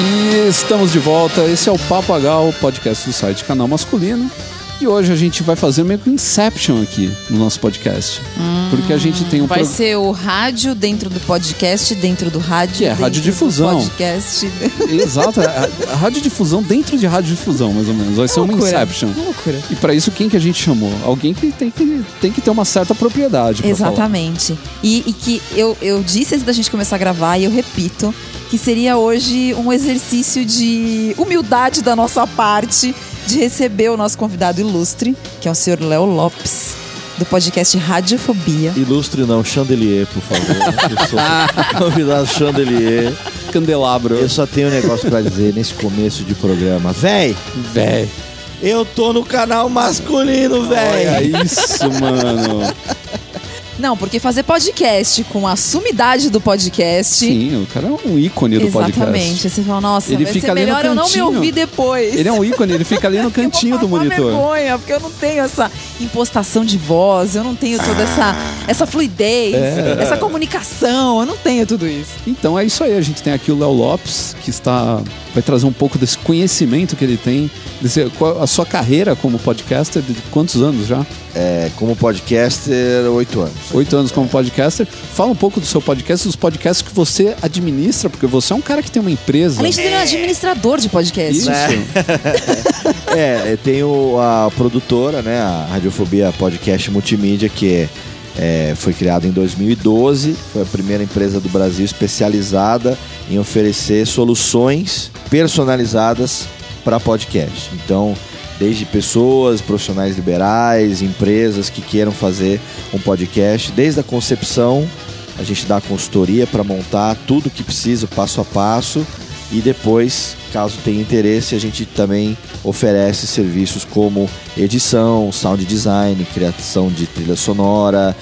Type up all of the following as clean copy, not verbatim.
E estamos de volta, esse é o Papo H, o podcast do site Canal Masculino. E hoje a gente vai fazer meio que Inception aqui no nosso podcast. Porque a gente tem um... Vai ser o rádio dentro do podcast, dentro do rádio. Que é radiodifusão. Podcast. Exato, a radiodifusão dentro de radiodifusão, mais ou menos. Vai ser uma Inception. Loucura. E pra isso, quem que a gente chamou? Alguém que tem que ter uma certa propriedade pra falar. Exatamente. E que eu disse antes da gente começar a gravar, e eu repito, que seria hoje um exercício de humildade da nossa parte, de receber o nosso convidado ilustre, que é o senhor Léo Lopes, do podcast Radiofobia. Ilustre não, chandelier, por favor. Eu sou convidado chandelier. Candelabro. Eu só tenho um negócio pra dizer nesse começo de programa. Véi. Eu tô no canal masculino, véi. Olha isso, mano. Não, porque fazer podcast com a sumidade do podcast... Sim, o cara é um ícone do podcast. Exatamente. Você fala, nossa, ele vai fica ser ali melhor eu não me ouvir depois. Ele é um ícone, ele fica ali no cantinho do monitor. Eu vou passar vergonha, porque eu não tenho essa impostação de voz, eu não tenho toda essa fluidez, essa comunicação, eu não tenho tudo isso. Então é isso aí, a gente tem aqui o Léo Lopes, que vai trazer um pouco desse conhecimento que ele tem, a sua carreira como podcaster, de quantos anos já? Como podcaster, 8 anos. 8 anos como podcaster. Fala um pouco do seu podcast, dos podcasts que você administra, porque você é um cara que tem uma empresa. Além de ser um administrador de podcasts. Isso. Eu tenho a produtora, né, a Radiofobia Podcast Multimídia, que foi criada em 2012. Foi a primeira empresa do Brasil especializada em oferecer soluções personalizadas para podcast. Então, desde pessoas, profissionais liberais, empresas que queiram fazer um podcast. Desde a concepção, a gente dá a consultoria para montar tudo que precisa, passo a passo. E depois, caso tenha interesse, a gente também oferece serviços como edição, sound design, criação de trilha sonora,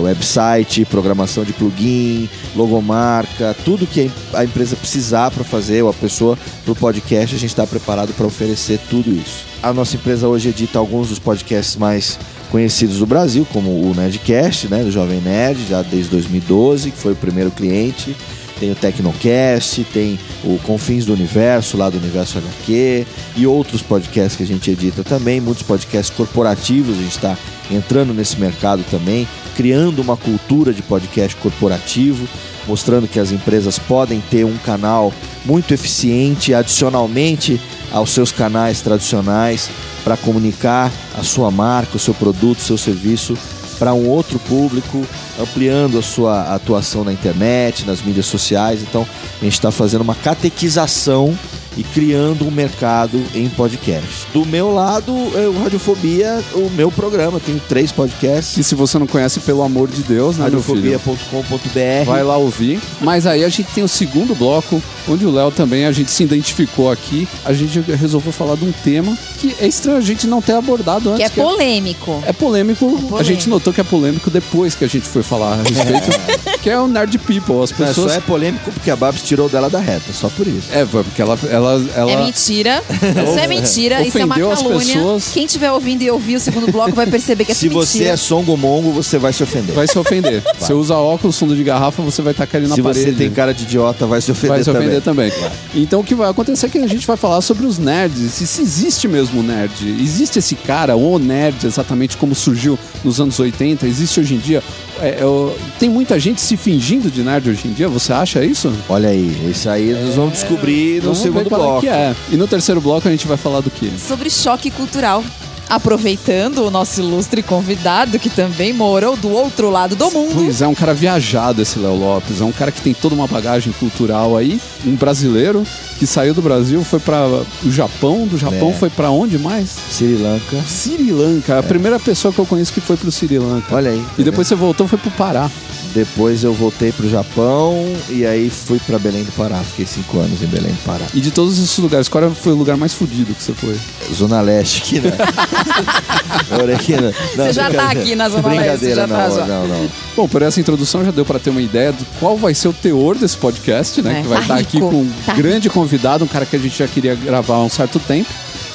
website, programação de plugin, logomarca, tudo que a empresa precisar para fazer, ou a pessoa para o podcast, a gente está preparado para oferecer tudo isso. A nossa empresa hoje edita alguns dos podcasts mais conhecidos do Brasil, como o Nerdcast, né, do Jovem Nerd, já desde 2012, que foi o primeiro cliente. Tem o Tecnocast, tem o Confins do Universo, lá do Universo HQ, e outros podcasts que a gente edita também, muitos podcasts corporativos, a gente está entrando nesse mercado também, criando uma cultura de podcast corporativo, mostrando que as empresas podem ter um canal muito eficiente, adicionalmente aos seus canais tradicionais, para comunicar a sua marca, o seu produto, o seu serviço, para um outro público, ampliando a sua atuação na internet, nas mídias sociais. Então, a gente está fazendo uma catequização e criando um mercado em podcast. Do meu lado, o Radiofobia, o meu programa, eu tenho 3 podcasts. E se você não conhece, pelo amor de Deus, né, Radiofobia.com.br. Vai lá ouvir. Mas aí a gente tem o segundo bloco, onde o Léo também, a gente se identificou aqui, a gente resolveu falar de um tema que é estranho a gente não ter abordado antes. Que é polêmico. É polêmico. A gente notou que é polêmico depois que a gente foi falar a respeito. Que é o Nerd People. As pessoas... Só é polêmico porque a Babs tirou dela da reta, só por isso. Porque ela... É mentira. Isso é mentira, isso é uma calúnia. Quem estiver ouvindo e ouvir o segundo bloco vai perceber que é mentira. Se você é songo-mongo, você vai se ofender. Vai. Se você usa óculos, fundo de garrafa, você vai tacar ele na parede. Se você tem cara de idiota, vai se ofender também. Vai. Então o que vai acontecer é que a gente vai falar sobre os nerds. E se existe mesmo o nerd. Existe esse cara, o nerd, exatamente como surgiu nos anos 80, existe hoje em dia. Tem muita gente se fingindo de nerd hoje em dia, você acha isso? Olha aí, isso aí nós vamos descobrir no segundo bloco. E no terceiro bloco a gente vai falar do quê? Sobre choque cultural. Aproveitando o nosso ilustre convidado, que também morou do outro lado do mundo. Pois é, um cara viajado esse Léo Lopes. É um cara que tem toda uma bagagem cultural aí. Um brasileiro que saiu do Brasil, foi para o Japão. Do Japão foi para onde mais? Sri Lanka. A primeira pessoa que eu conheço que foi pro Sri Lanka. Olha aí. E depois você voltou, foi pro Pará. Depois eu voltei pro Japão e aí fui pra Belém do Pará. Fiquei 5 anos em Belém do Pará. E de todos esses lugares, qual foi o lugar mais fodido que você foi? Zona Leste, aqui, né? Não, você já tá aqui na Zona Leste. Brincadeira, não. Bom, por essa introdução já deu pra ter uma ideia do qual vai ser o teor desse podcast, né? Que vai estar aqui com um grande convidado, um cara que a gente já queria gravar há um certo tempo.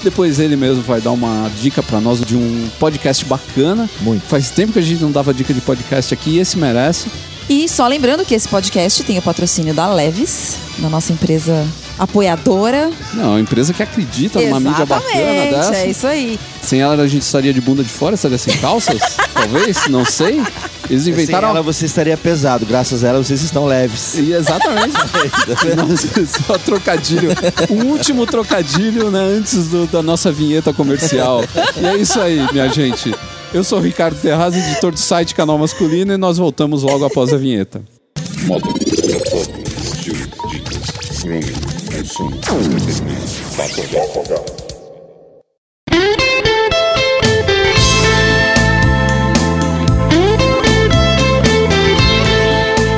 Depois ele mesmo vai dar uma dica pra nós de um podcast bacana. Muito. Faz tempo que a gente não dava dica de podcast aqui e esse merece. E só lembrando que esse podcast tem o patrocínio da Levi's, da nossa empresa apoiadora. Não, a empresa que acredita numa mídia bacana dessa. É isso aí. Sem ela a gente estaria de bunda de fora, estaria sem calças? Talvez, não sei. Eles inventaram. Sem ela você estaria pesado, graças a ela vocês estão leves. E exatamente. Só trocadilho. O último trocadilho, né, antes da nossa vinheta comercial. E é isso aí, minha gente. Eu sou o Ricardo Terraz, editor do site Canal Masculino, e nós voltamos logo após a vinheta. Modo.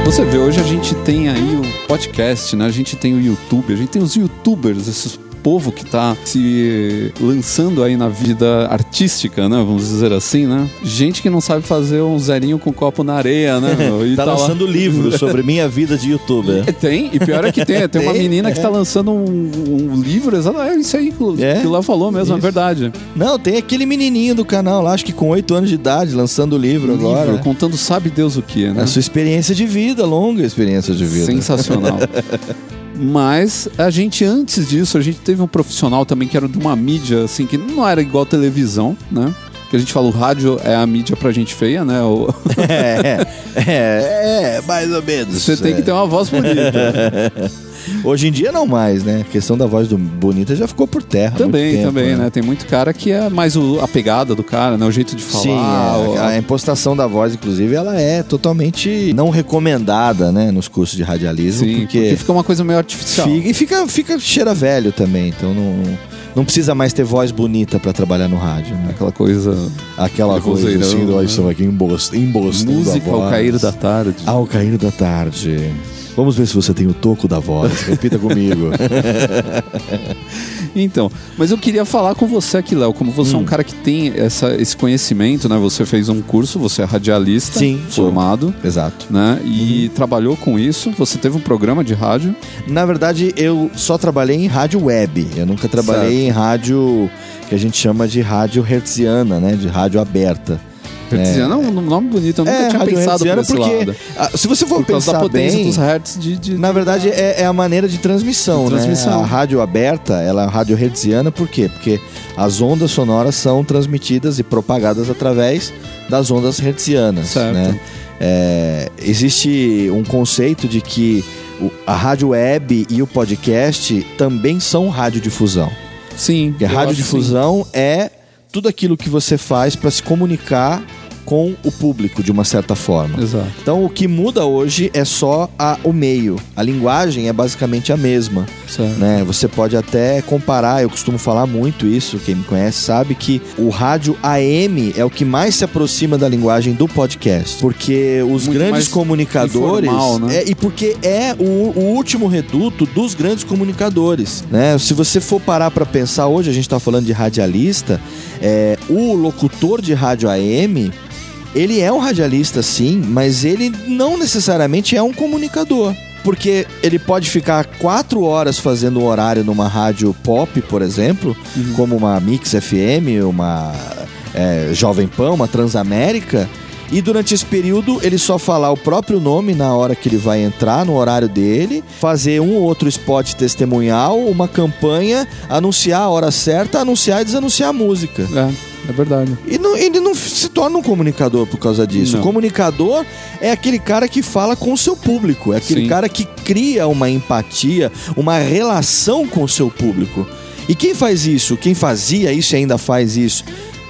Você vê, hoje a gente tem aí o podcast, né? A gente tem o YouTube, a gente tem os youtubers, esses povo que tá se lançando aí na vida artística, né? Vamos dizer assim, né? Gente que não sabe fazer um zerinho com um copo na areia, né? E tá lançando lá... livro sobre minha vida de youtuber. Tem, e pior é que tem. Tem uma menina que tá lançando um livro, exatamente isso aí que o Léo falou mesmo, é verdade. Não, tem aquele menininho do canal lá, acho que com 8 anos de idade, lançando o livro agora. Livro, contando sabe Deus o que, né? A sua experiência de vida, longa experiência de vida. Sensacional. Mas a gente, antes disso, a gente teve um profissional também que era de uma mídia, assim, que não era igual televisão, né? Que a gente fala, o rádio é a mídia pra gente feia, né? Mais ou menos. Você tem que ter uma voz bonita. Hoje em dia não mais, né? A questão da voz bonita já ficou por terra Também, né? Tem muito cara que é mais a pegada do cara, né? O jeito de falar. Sim, a impostação da voz, inclusive, ela é totalmente não recomendada, né? Nos cursos de radialismo. Sim, porque fica uma coisa meio artificial. E fica cheira velho também, então não precisa mais ter voz bonita pra trabalhar no rádio, né? Aquela coisa assim, nós estamos aqui embostando música ao cair da tarde. Ao cair da tarde. Vamos ver se você tem o toco da voz. Repita comigo. Então, mas eu queria falar com você aqui, Léo. Como você é um cara que tem esse conhecimento, né? Você fez um curso, você é radialista. Sim, formado. Sou. Exato. Né? E trabalhou com isso. Você teve um programa de rádio. Na verdade, eu só trabalhei em rádio web. Eu nunca trabalhei em rádio que a gente chama de rádio hertziana, né? De rádio aberta. Hertziana é um nome bonito, eu nunca tinha pensado por esse lado. Se você for pensar da potência bem, dos hertz na verdade, é a maneira de transmissão, né? A rádio aberta, ela é a rádio hertziana, por quê? Porque as ondas sonoras são transmitidas e propagadas através das ondas hertzianas, né? Existe um conceito de que a rádio web e o podcast também são radiodifusão. Sim. Porque a radiodifusão é tudo aquilo que você faz para se comunicar com o público, de uma certa forma. Exato. Então, o que muda hoje é só o meio. A linguagem é basicamente a mesma, né? Você pode até comparar, eu costumo falar muito isso, quem me conhece sabe que o rádio AM é o que mais se aproxima da linguagem do podcast, porque os muito grandes comunicadores... Informal, né? E porque é o último reduto dos grandes comunicadores, né? Se você for parar para pensar, hoje a gente está falando de radialista, o locutor de rádio AM... Ele é um radialista, sim, mas ele não necessariamente é um comunicador. Porque ele pode ficar 4 horas fazendo um horário numa rádio pop, por exemplo, como uma Mix FM, uma Jovem Pan, uma Transamérica, e durante esse período ele só falar o próprio nome na hora que ele vai entrar, no horário dele, fazer um ou outro spot testemunhal, uma campanha, anunciar a hora certa, anunciar e desanunciar a música. É verdade. E ele não se torna um comunicador por causa disso. Não. O comunicador é aquele cara que fala com o seu público. É aquele cara que cria uma empatia, uma relação com o seu público. E quem faz isso, quem fazia isso e ainda faz isso,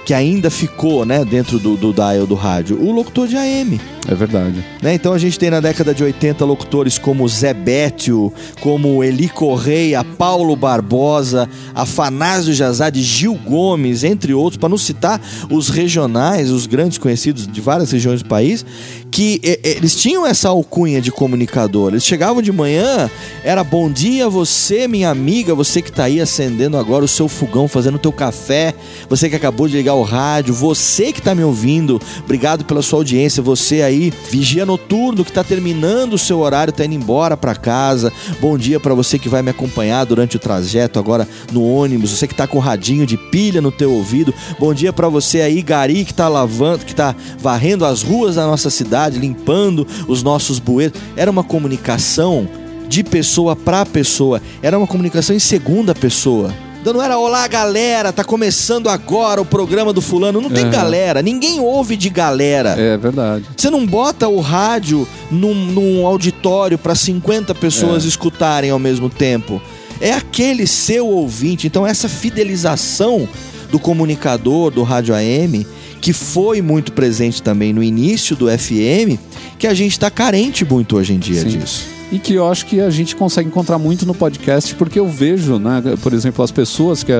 que ainda ficou, né, dentro do dial do rádio, o locutor de AM. É verdade. Né? Então a gente tem na década de 80 locutores como Zé Bétio, como Eli Correia, Paulo Barbosa, Afanásio Jazade, Gil Gomes, entre outros, para não citar os regionais, os grandes conhecidos de várias regiões do país, que eles tinham essa alcunha de comunicador. Eles chegavam de manhã, era bom dia você, minha amiga, você que tá aí acendendo agora o seu fogão, fazendo o teu café, você que acabou de ligar o rádio, você que tá me ouvindo, obrigado pela sua audiência, você aí vigia noturno que tá terminando o seu horário, tá indo embora pra casa, bom dia pra você que vai me acompanhar durante o trajeto agora no ônibus, você que tá com o radinho de pilha no teu ouvido, bom dia pra você aí, gari, que tá lavando, que tá varrendo as ruas da nossa cidade, limpando os nossos bueiros. Era uma comunicação de pessoa para pessoa. Era uma comunicação em segunda pessoa. Então não era, olá galera, tá começando agora o programa do fulano. Não tem galera, ninguém ouve de galera. É verdade. Você não bota o rádio num auditório para 50 pessoas escutarem ao mesmo tempo. É aquele seu ouvinte. Então essa fidelização do comunicador, do rádio AM, que foi muito presente também no início do FM, que a gente tá carente muito hoje em dia. Sim. Disso. E que eu acho que a gente consegue encontrar muito no podcast, porque eu vejo, né, por exemplo, as pessoas que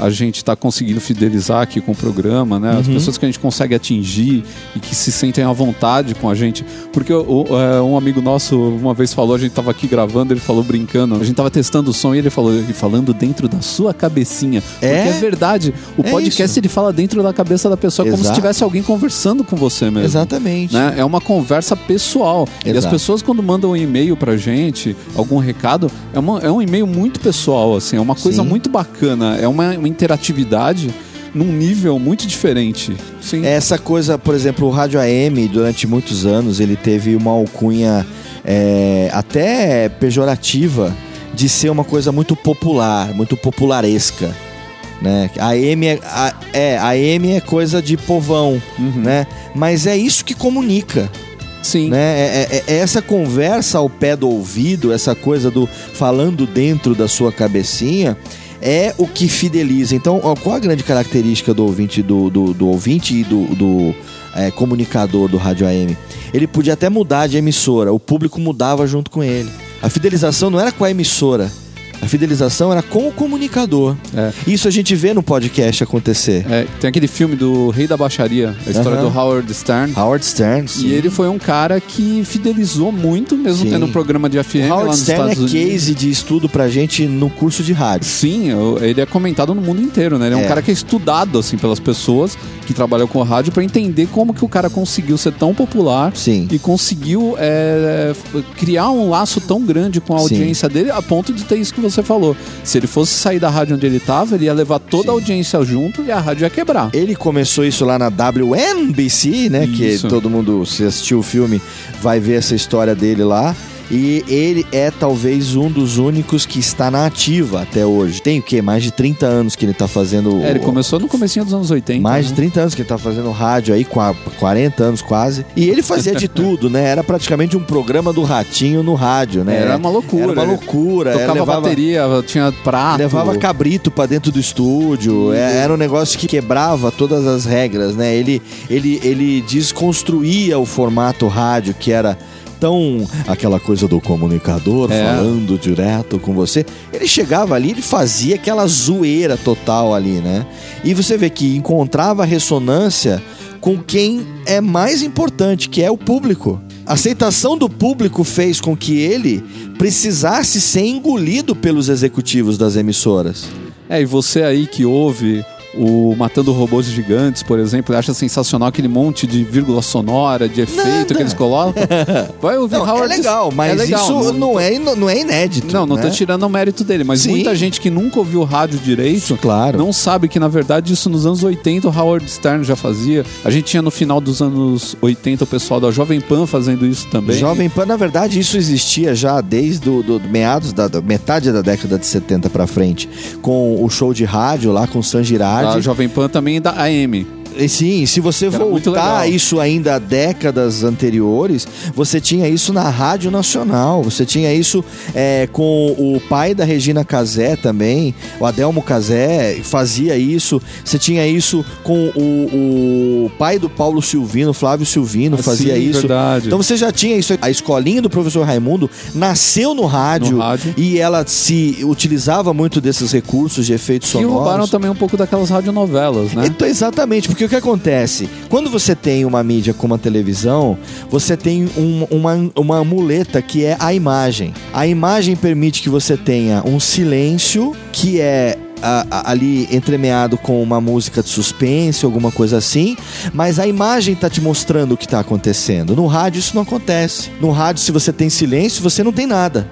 a gente está conseguindo fidelizar aqui com o programa, né? As pessoas que a gente consegue atingir e que se sentem à vontade com a gente. Porque um amigo nosso uma vez falou, a gente estava aqui gravando, ele falou brincando, a gente estava testando o som e ele falou, e falando dentro da sua cabecinha. Porque é verdade, o podcast isso. Ele fala dentro da cabeça da pessoa, como se tivesse alguém conversando com você mesmo. Exatamente. Né? É uma conversa pessoal. Exato. E as pessoas quando mandam um e-mail pra gente, algum recado, é um e-mail muito pessoal, assim, é uma coisa muito bacana, é uma interatividade num nível muito diferente. Sim. Essa coisa, por exemplo, o Rádio AM, durante muitos anos, ele teve uma alcunha até pejorativa de ser uma coisa muito popular, muito popularesca. Né? AM é coisa de povão, né? Mas é isso que comunica. Sim. Né? É essa conversa ao pé do ouvido, essa coisa do falando dentro da sua cabecinha, é o que fideliza. Então, qual a grande característica do ouvinte, do ouvinte e do comunicador do Rádio AM? Ele podia até mudar de emissora, o público mudava junto com ele. A fidelização não era com a emissora, a fidelização era com o comunicador. Isso a gente vê no podcast acontecer. Tem aquele filme do Rei da Baixaria, a história do Howard Stern. Howard Stern, sim. E ele foi um cara que fidelizou muito, mesmo tendo um programa de FM lá nos Estados Unidos. Howard Stern é case de estudo pra gente no curso de rádio. Sim, ele é comentado no mundo inteiro, né? Ele é um cara que é estudado, assim, pelas pessoas que trabalham com rádio pra entender como que o cara conseguiu ser tão popular. Sim. E conseguiu criar um laço tão grande com a audiência dele, a ponto de ter isso que você falou. Se ele fosse sair da rádio onde ele estava, ele ia levar toda a audiência junto e a rádio ia quebrar. Ele começou isso lá na WNBC, né? Isso. Que todo mundo, se assistiu o filme, vai ver essa história dele lá. E ele é talvez um dos únicos que está na ativa até hoje. Tem o quê? Mais de 30 anos que ele está fazendo... ele começou no comecinho dos anos 80. Mais de 30 anos que ele está fazendo rádio aí, 40 anos quase. E ele fazia de tudo, né? Era praticamente um programa do Ratinho no rádio, né? Era uma loucura. Era uma loucura. Tocava bateria, tinha prato. Levava cabrito pra dentro do estúdio. Era um negócio que quebrava todas as regras, né? Ele desconstruía o formato rádio, que era... Então, aquela coisa do comunicador falando direto com você. Ele chegava ali, ele fazia aquela zoeira total ali, né? E você vê que encontrava ressonância com quem é mais importante, que é o público. A aceitação do público fez com que ele precisasse ser engolido pelos executivos das emissoras. E você aí que ouve... o Matando Robôs Gigantes, por exemplo, ele acha sensacional aquele monte de vírgula sonora, de efeito que eles colocam. Vai ouvir não, Howard. É legal, mas é legal, isso não é inédito. Não tô tirando o mérito dele, mas muita gente que nunca ouviu rádio direito não sabe que, na verdade, isso nos anos 80 o Howard Stern já fazia. A gente tinha no final dos anos 80 o pessoal da Jovem Pan fazendo isso também. Jovem Pan, na verdade, isso existia já desde meados da metade da década de 70 pra frente, com o show de rádio lá com o San Girardi. A Jovem Pan também da AM. Sim, se você voltar a isso ainda a décadas anteriores, você tinha isso na Rádio Nacional, você tinha isso com o pai da Regina Casé também, o Adelmo Casé fazia isso, você tinha isso com o pai do Paulo Silvino, Flávio Silvino fazia isso. Verdade. Então você já tinha isso. A escolinha do professor Raimundo nasceu no rádio e ela se utilizava muito desses recursos de efeitos sonoros. E roubaram também um pouco daquelas radionovelas, né? Então, exatamente, porque o que acontece? Quando você tem uma mídia como a televisão, você tem uma muleta que é a imagem. A imagem permite que você tenha um silêncio que é ali entremeado com uma música de suspense, alguma coisa assim, mas a imagem tá te mostrando o que tá acontecendo. No rádio isso não acontece. No rádio, se você tem silêncio, você não tem nada.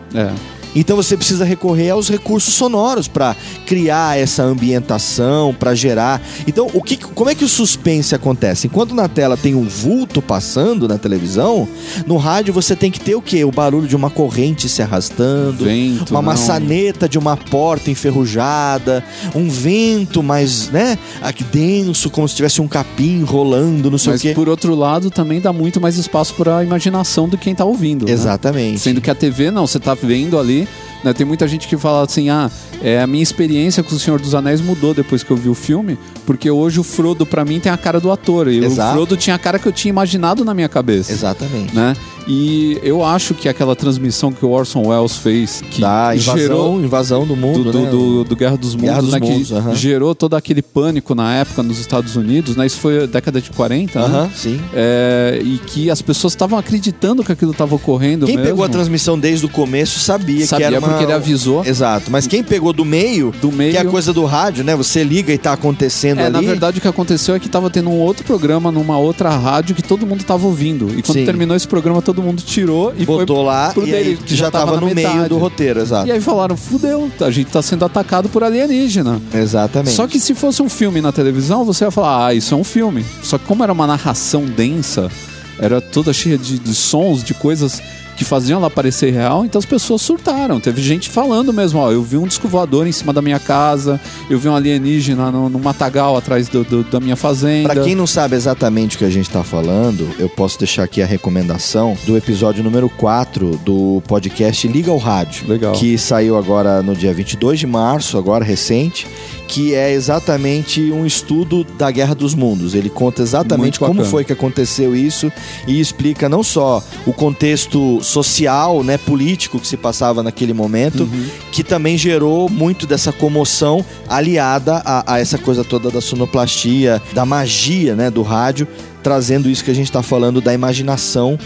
Então você precisa recorrer aos recursos sonoros para criar essa ambientação, para gerar. Então, como é que o suspense acontece? Enquanto na tela tem um vulto passando na televisão, no rádio você tem que ter o quê? O barulho de uma corrente se arrastando, vento, uma maçaneta de uma porta enferrujada, um vento mais, né, denso, como se tivesse um capim rolando, não sei o quê. Mas por outro lado, também dá muito mais espaço para a imaginação do quem tá ouvindo. Exatamente. Né? Sendo que a TV, não, você tá vendo ali, né, tem muita gente que fala assim, a minha experiência com o Senhor dos Anéis mudou depois que eu vi o filme, porque hoje o Frodo, pra mim, tem a cara do ator. E o Frodo tinha a cara que eu tinha imaginado na minha cabeça. Exatamente. Né? E eu acho que aquela transmissão que o Orson Welles fez, que gerou invasão do mundo, do Guerra dos Mundos, que gerou todo aquele pânico na época nos Estados Unidos, né? Isso foi década de 40, né? Sim. E que as pessoas estavam acreditando que aquilo estava ocorrendo. Quem pegou a transmissão desde o começo sabia que era porque ele avisou. Exato. Mas quem pegou do meio, que é a coisa do rádio, né? Você liga e tá acontecendo ali. Na verdade, o que aconteceu é que tava tendo um outro programa numa outra rádio que todo mundo tava ouvindo. E quando terminou esse programa, todo mundo tirou e botou foi lá pro e dele, aí, que já tava no metade. Meio do roteiro, exato. E aí falaram, fudeu, a gente tá sendo atacado por alienígena. Exatamente. Só que se fosse um filme na televisão, você ia falar, isso é um filme. Só que como era uma narração densa, era toda cheia de sons, de coisas que faziam ela parecer real, então as pessoas surtaram. Teve gente falando mesmo, eu vi um disco voador em cima da minha casa, eu vi um alienígena no matagal atrás da minha fazenda. Pra quem não sabe exatamente o que a gente tá falando, eu posso deixar aqui a recomendação do episódio número 4 do podcast Liga o Rádio. Legal. Que saiu agora no dia 22 de março, agora recente, que é exatamente um estudo da Guerra dos Mundos. Ele conta exatamente como foi que aconteceu isso e explica não só o contexto social, né, político que se passava naquele momento, que também gerou muito dessa comoção aliada a essa coisa toda da sonoplastia, da magia, né, do rádio, trazendo isso que a gente está falando da imaginação,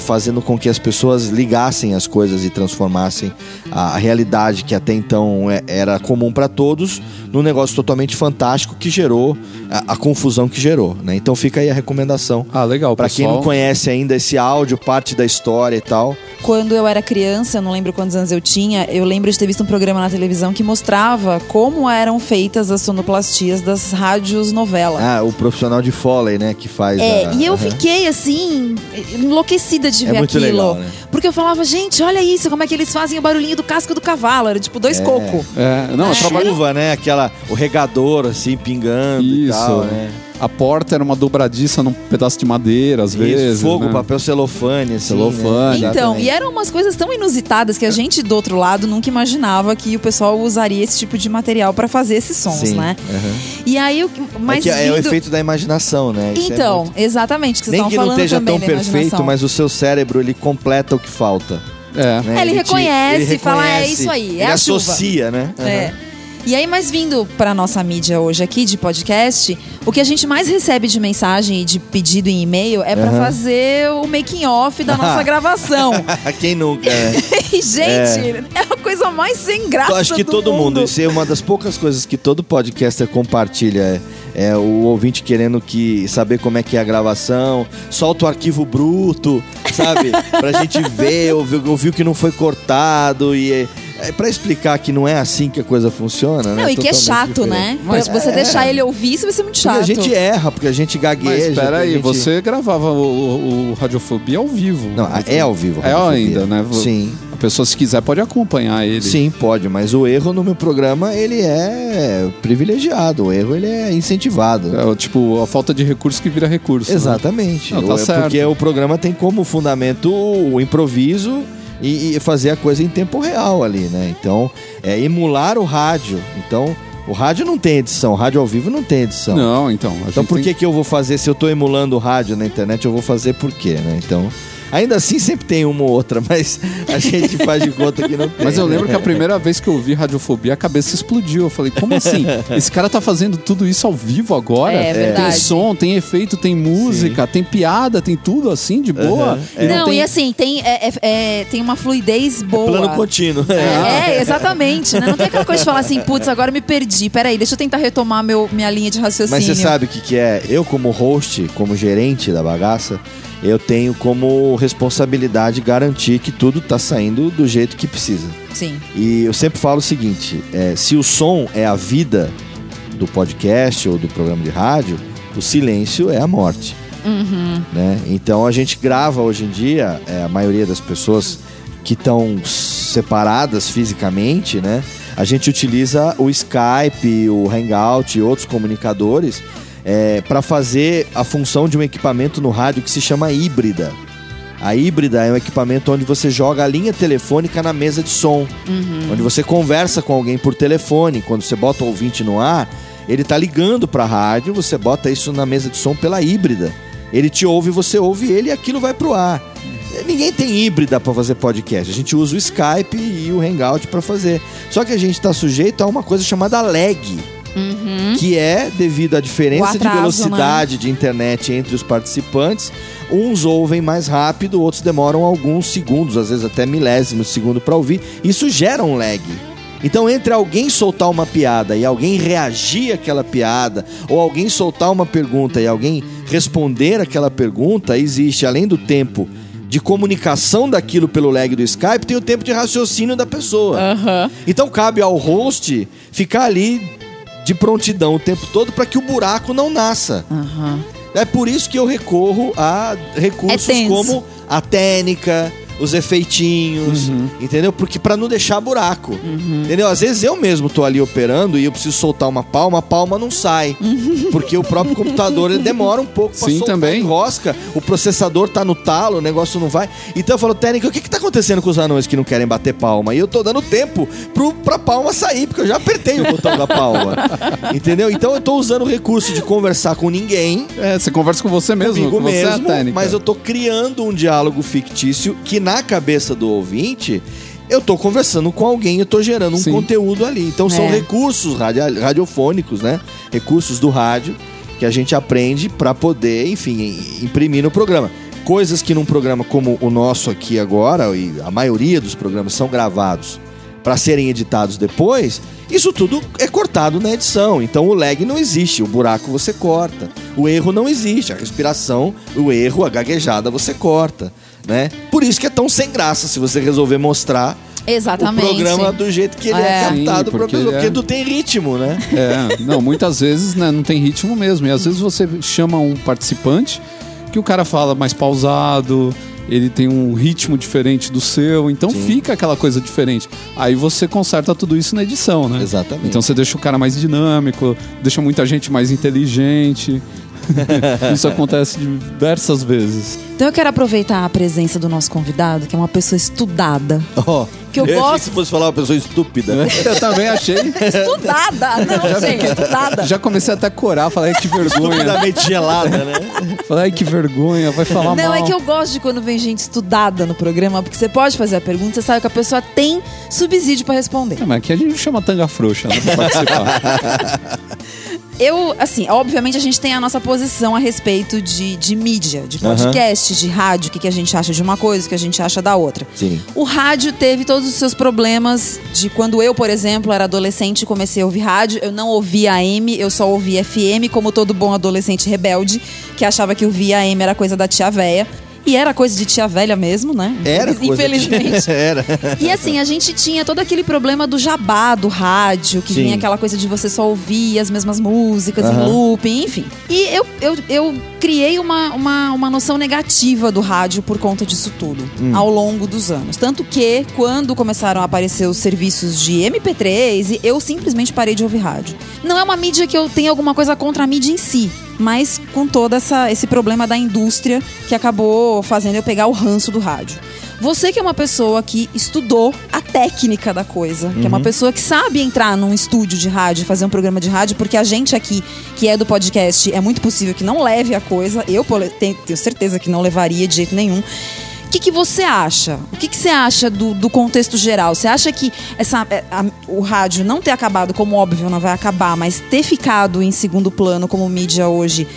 fazendo com que as pessoas ligassem as coisas e transformassem a realidade que até então era comum para todos num negócio totalmente fantástico que gerou a confusão que gerou, né? Então fica aí a recomendação. Legal, para quem não conhece ainda esse áudio, parte da história e tal. Quando eu era criança, eu não lembro quantos anos eu tinha, eu lembro de ter visto um programa na televisão que mostrava como eram feitas as sonoplastias das rádios novela. O profissional de Foley, né, que faz e eu fiquei assim, enlouquecida de ver muito aquilo. Legal, né? Porque eu falava, gente, olha isso, como é que eles fazem o barulhinho do casco do cavalo. Era tipo dois cocos. A chuva, né? O regador, assim, pingando isso, e tal, né? A porta era uma dobradiça num pedaço de madeira, às vezes. Fogo, né? Papel celofane, assim. Celofane. Né? Então, e eram umas coisas tão inusitadas que a gente, do outro lado, nunca imaginava que o pessoal usaria esse tipo de material pra fazer esses sons, sim, né? Uhum. E aí, o efeito da imaginação, né? Isso exatamente, que vocês estavam falando também. Nem que não esteja tão perfeito, mas o seu cérebro, ele completa o que falta. Né? Ele reconhece e fala, é isso aí, é a chuva. Ele associa, né? Uhum. E aí, mas vindo para nossa mídia hoje aqui de podcast, o que a gente mais recebe de mensagem e de pedido em e-mail é para fazer o making off da nossa gravação. Quem nunca? Gente, é a coisa mais sem graça do mundo. Acho que todo mundo. Isso é uma das poucas coisas que todo podcaster compartilha. É o ouvinte querendo saber como é que é a gravação, solta o arquivo bruto, sabe? Pra gente ver, ouvir o que não foi cortado e... É pra explicar que não é assim que a coisa funciona, né? Não, e que é chato, diferente, né? Mas você deixar ele ouvir, isso vai ser muito chato. Porque a gente erra, porque a gente gagueja. Mas peraí, gente... você gravava o Radiofobia ao vivo. Não, é ao vivo. Radiofobia. É ainda, né? Sim. A pessoa, se quiser, pode acompanhar ele. Sim, pode, mas o erro no meu programa, ele é privilegiado. O erro, ele é incentivado. Né? Tipo, a falta de recurso que vira recurso. Exatamente. Né? Não, tá certo. Porque o programa tem como fundamento o improviso... E fazer a coisa em tempo real ali, né? Então, emular o rádio. Então, o rádio não tem edição, o rádio ao vivo não tem edição. Não, então... Então, por que eu vou fazer? Se eu tô emulando o rádio na internet, eu vou fazer por quê, né? Então... Ainda assim, sempre tem uma ou outra, mas a gente faz de conta que não tem. Mas eu lembro que a primeira vez que eu ouvi Radiofobia, a cabeça explodiu. Eu falei, como assim? Esse cara tá fazendo tudo isso ao vivo agora? É verdade. Tem som, tem efeito, tem música, sim, tem piada, tem tudo assim, de boa. E não, tem... e assim, tem uma fluidez boa. É plano contínuo. Exatamente. Né? Não tem aquela coisa de falar assim, putz, agora me perdi. Peraí, deixa eu tentar retomar minha linha de raciocínio. Mas você sabe o que é? Eu, como host, como gerente da bagaça... eu tenho como responsabilidade garantir que tudo está saindo do jeito que precisa. Sim. E eu sempre falo o seguinte, se o som é a vida do podcast ou do programa de rádio, o silêncio é a morte. Uhum. Né? Então a gente grava hoje em dia, a maioria das pessoas que estão separadas fisicamente, né? A gente utiliza o Skype, o Hangout e outros comunicadores para fazer a função de um equipamento no rádio que se chama híbrida. A híbrida é um equipamento onde você joga a linha telefônica na mesa de som, uhum. onde você conversa com alguém por telefone. Quando você bota o ouvinte no ar, ele tá ligando para a rádio, você bota isso na mesa de som pela híbrida. Ele te ouve, você ouve ele e aquilo vai pro ar. Ninguém tem híbrida para fazer podcast. A gente usa o Skype e o Hangout para fazer. Só que a gente está sujeito a uma coisa chamada lag, uhum. que é devido à diferença de velocidade de internet entre os participantes. Uns ouvem mais rápido, outros demoram alguns segundos, às vezes até milésimos de segundo para ouvir. Isso gera um lag. Então, entre alguém soltar uma piada e alguém reagir àquela piada, ou alguém soltar uma pergunta e alguém responder àquela pergunta, existe, além do tempo de comunicação daquilo pelo lag do Skype, tem o tempo de raciocínio da pessoa. Uhum. Então, cabe ao host ficar ali de prontidão o tempo todo para que o buraco não nasça. Uhum. É por isso que eu recorro a recursos como a técnica, os efeitinhos, uhum. entendeu? Porque pra não deixar buraco, uhum. entendeu? Às vezes eu mesmo tô ali operando e eu preciso soltar uma palma, a palma não sai. Uhum. Porque o próprio computador, ele demora um pouco pra soltar, também. Enrosca, o processador tá no talo, o negócio não vai. Então eu falo, técnico, o que tá acontecendo com os anões que não querem bater palma? E eu tô dando tempo pra palma sair, porque eu já apertei o botão da palma. Entendeu? Então eu tô usando o recurso de conversar com ninguém. Você conversa com você mesmo. Comigo mesmo, você é, mas eu tô criando um diálogo fictício que na cabeça do ouvinte, eu tô conversando com alguém, eu tô gerando um Sim. conteúdo ali. Então são recursos radiofônicos, né? Recursos do rádio que a gente aprende para poder, enfim, imprimir no programa. Coisas que num programa como o nosso aqui agora, e a maioria dos programas são gravados para serem editados depois, isso tudo é cortado na edição. Então o lag não existe, o buraco você corta. O erro não existe, a respiração, o erro, a gaguejada você corta. Né? Por isso que é tão sem graça se você resolver mostrar Exatamente. O programa do jeito que ele é captado, porque não tem ritmo, né? Não, muitas vezes, né, não tem ritmo mesmo. E às vezes você chama um participante que o cara fala mais pausado, ele tem um ritmo diferente do seu, então Sim. fica aquela coisa diferente. Aí você conserta tudo isso na edição, né? Exatamente. Então você deixa o cara mais dinâmico, deixa muita gente mais inteligente. Isso acontece diversas vezes. Então eu quero aproveitar a presença do nosso convidado, que é uma pessoa estudada. Que eu gosto. Achei que se fosse falar uma pessoa estúpida. Eu também achei. Estudada! Não, gente, estudada. Já comecei até a corar, falei que vergonha. Estupidamente gelada, né? Falei que vergonha, vai falar mal. Não, é que eu gosto de quando vem gente estudada no programa, porque você pode fazer a pergunta, você sabe que a pessoa tem subsídio pra responder. Mas aqui a gente não chama tanga frouxa, né, pra participar. Eu, assim, obviamente a gente tem a nossa posição a respeito de mídia, de podcast, de rádio, o que a gente acha de uma coisa, o que a gente acha da outra. Sim. O rádio teve todos os seus problemas de quando eu, por exemplo, era adolescente e comecei a ouvir rádio. Eu não ouvia AM, eu só ouvia FM, como todo bom adolescente rebelde, que achava que ouvir AM era coisa da tia véia. E era coisa de tia velha mesmo, né? Era infelizmente. Era. E assim, a gente tinha todo aquele problema do jabá, do rádio, que Sim. vinha aquela coisa de você só ouvir as mesmas músicas em looping, enfim. E eu criei uma noção negativa do rádio por conta disso tudo, ao longo dos anos. Tanto que, quando começaram a aparecer os serviços de MP3, eu simplesmente parei de ouvir rádio. Não é uma mídia que eu tenha alguma coisa contra a mídia em si, mas com todo esse problema da indústria que acabou fazendo eu pegar o ranço do rádio. Você que é uma pessoa que estudou a técnica da coisa, que é uma pessoa que sabe entrar num estúdio de rádio, fazer um programa de rádio, porque a gente aqui, que é do podcast, é muito possível que não leve a coisa. Eu tenho certeza que não levaria de jeito nenhum. O que você acha? O que você acha do contexto geral? Você acha que o rádio não ter acabado, como óbvio não vai acabar, mas ter ficado em segundo plano como mídia hoje,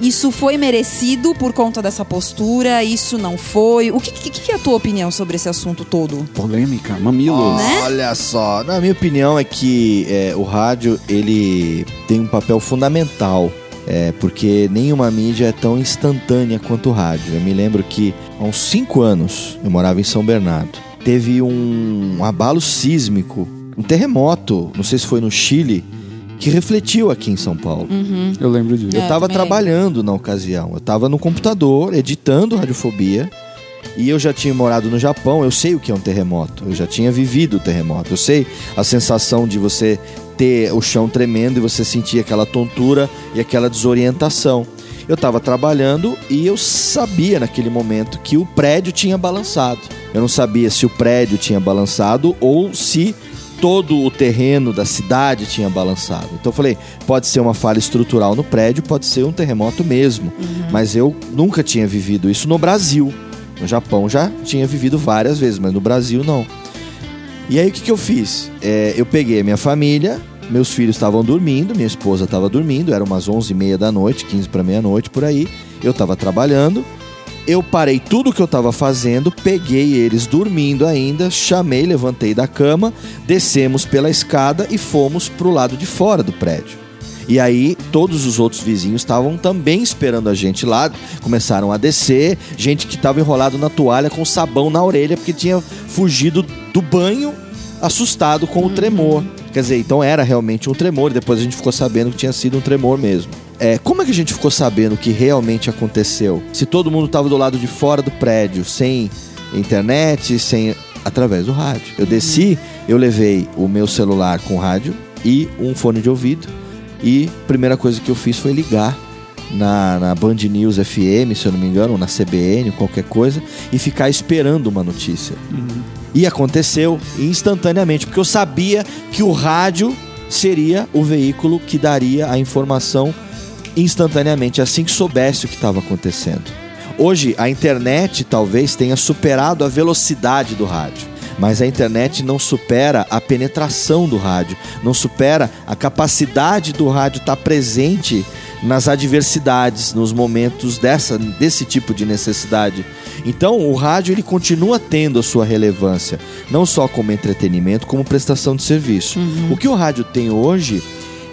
isso foi merecido por conta dessa postura? Isso não foi? O que é a tua opinião sobre esse assunto todo? Polêmica, mamilo. Né? Olha só, na minha opinião é que o rádio ele tem um papel fundamental porque nenhuma mídia é tão instantânea quanto o rádio. Eu me lembro que há uns 5 anos, eu morava em São Bernardo, teve um abalo sísmico, um terremoto, não sei se foi no Chile, que refletiu aqui em São Paulo. Uhum. Eu lembro disso. Eu estava trabalhando na ocasião, eu estava no computador editando Radiofobia, e eu já tinha morado no Japão, eu sei o que é um terremoto, eu já tinha vivido o terremoto, eu sei a sensação de você ter o chão tremendo e você sentir aquela tontura e aquela desorientação. Eu estava trabalhando e eu sabia naquele momento que o prédio tinha balançado. Eu não sabia se o prédio tinha balançado ou se todo o terreno da cidade tinha balançado. Então eu falei, pode ser uma falha estrutural no prédio, pode ser um terremoto mesmo. Uhum. Mas eu nunca tinha vivido isso no Brasil. No Japão já tinha vivido várias vezes, mas no Brasil não. E aí o que eu fiz? Eu peguei a minha família, meus filhos estavam dormindo, minha esposa estava dormindo, era umas 11h30 da noite, 15 para meia-noite, por aí. Eu estava trabalhando. Eu parei tudo que eu estava fazendo, peguei eles dormindo ainda, chamei, levantei da cama, descemos pela escada e fomos pro lado de fora do prédio. E aí todos os outros vizinhos estavam também esperando a gente lá, começaram a descer, gente que estava enrolado na toalha com sabão na orelha porque tinha fugido do banho assustado com o tremor. Quer dizer, então era realmente um tremor, e depois a gente ficou sabendo que tinha sido um tremor mesmo. Como é que a gente ficou sabendo que realmente aconteceu? Se todo mundo estava do lado de fora do prédio, sem internet, sem... através do rádio. Eu desci, eu levei o meu celular com rádio e um fone de ouvido. E a primeira coisa que eu fiz foi ligar na Band News FM, se eu não me engano, ou na CBN, qualquer coisa, e ficar esperando uma notícia. E aconteceu instantaneamente, porque eu sabia que o rádio seria o veículo que daria a informação instantaneamente, assim que soubesse o que estava acontecendo. Hoje, a internet talvez tenha superado a velocidade do rádio, mas a internet não supera a penetração do rádio, não supera a capacidade do rádio estar presente nas adversidades, nos momentos desse tipo de necessidade. Então, o rádio ele continua tendo a sua relevância, não só como entretenimento, como prestação de serviço. O que o rádio tem hoje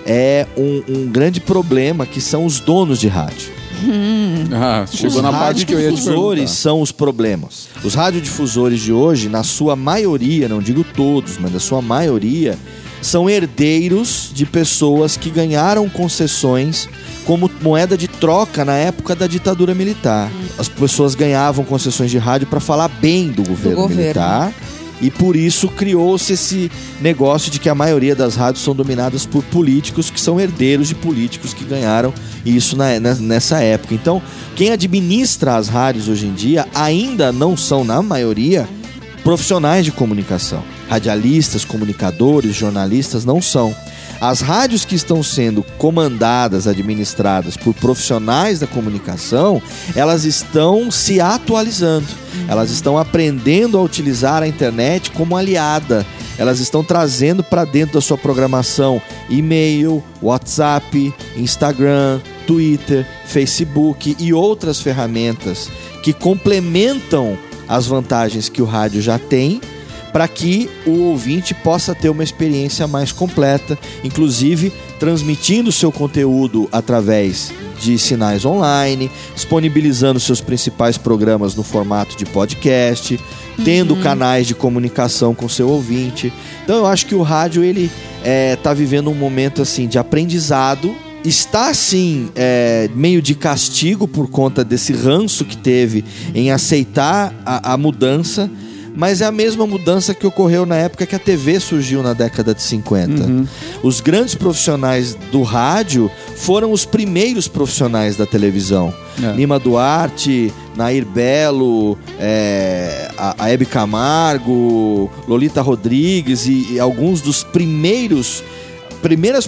é um grande problema, que são os donos de rádio. Chegou na parte que eu ia te perguntar. Os radiodifusores são os problemas. Os radiodifusores de hoje, na sua maioria, não digo todos, mas na sua maioria, são herdeiros de pessoas que ganharam concessões como moeda de troca na época da ditadura militar. As pessoas ganhavam concessões de rádio para falar bem do governo militar. E por isso criou-se esse negócio de que a maioria das rádios são dominadas por políticos que são herdeiros de políticos que ganharam isso nessa época. Então, quem administra as rádios hoje em dia ainda não são, na maioria, profissionais de comunicação. Radialistas, comunicadores, jornalistas não são. As rádios que estão sendo comandadas, administradas por profissionais da comunicação, elas estão se atualizando. Elas estão aprendendo a utilizar a internet como aliada. Elas estão trazendo para dentro da sua programação e-mail, WhatsApp, Instagram, Twitter, Facebook e outras ferramentas que complementam as vantagens que o rádio já tem, para que o ouvinte possa ter uma experiência mais completa, inclusive transmitindo seu conteúdo através de sinais online, disponibilizando seus principais programas no formato de podcast, tendo canais de comunicação com seu ouvinte. Então eu acho que o rádio ele está vivendo um momento assim de aprendizado. Está, sim, meio de castigo por conta desse ranço que teve em aceitar a mudança. Mas é a mesma mudança que ocorreu na época que a TV surgiu na década de 50. Os grandes profissionais do rádio foram os primeiros profissionais da televisão. Lima Duarte, Nair Belo, a Hebe Camargo, Lolita Rodrigues e alguns dos primeiras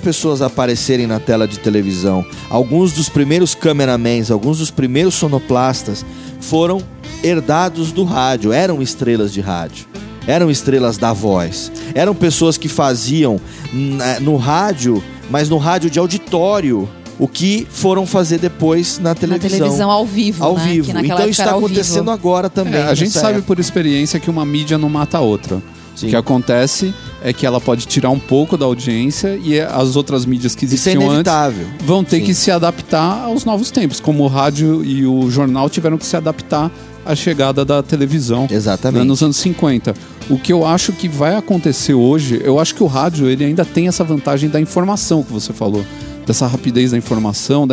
pessoas a aparecerem na tela de televisão, alguns dos primeiros cameramans, alguns dos primeiros sonoplastas foram herdados do rádio, eram estrelas de rádio, eram estrelas da voz, eram pessoas que faziam no rádio, mas no rádio de auditório, o que foram fazer depois na televisão. Na televisão ao vivo, né? Vivo. Então isso está acontecendo agora também. A gente sabe por experiência que uma mídia não mata a outra. O que acontece é que ela pode tirar um pouco da audiência e as outras mídias que existiam antes vão ter que se adaptar aos novos tempos, como o rádio e o jornal tiveram que se adaptar à chegada da televisão. Exatamente. Né, nos anos 50. O que eu acho que vai acontecer hoje, eu acho que o rádio ele ainda tem essa vantagem da informação que você falou, dessa rapidez da informação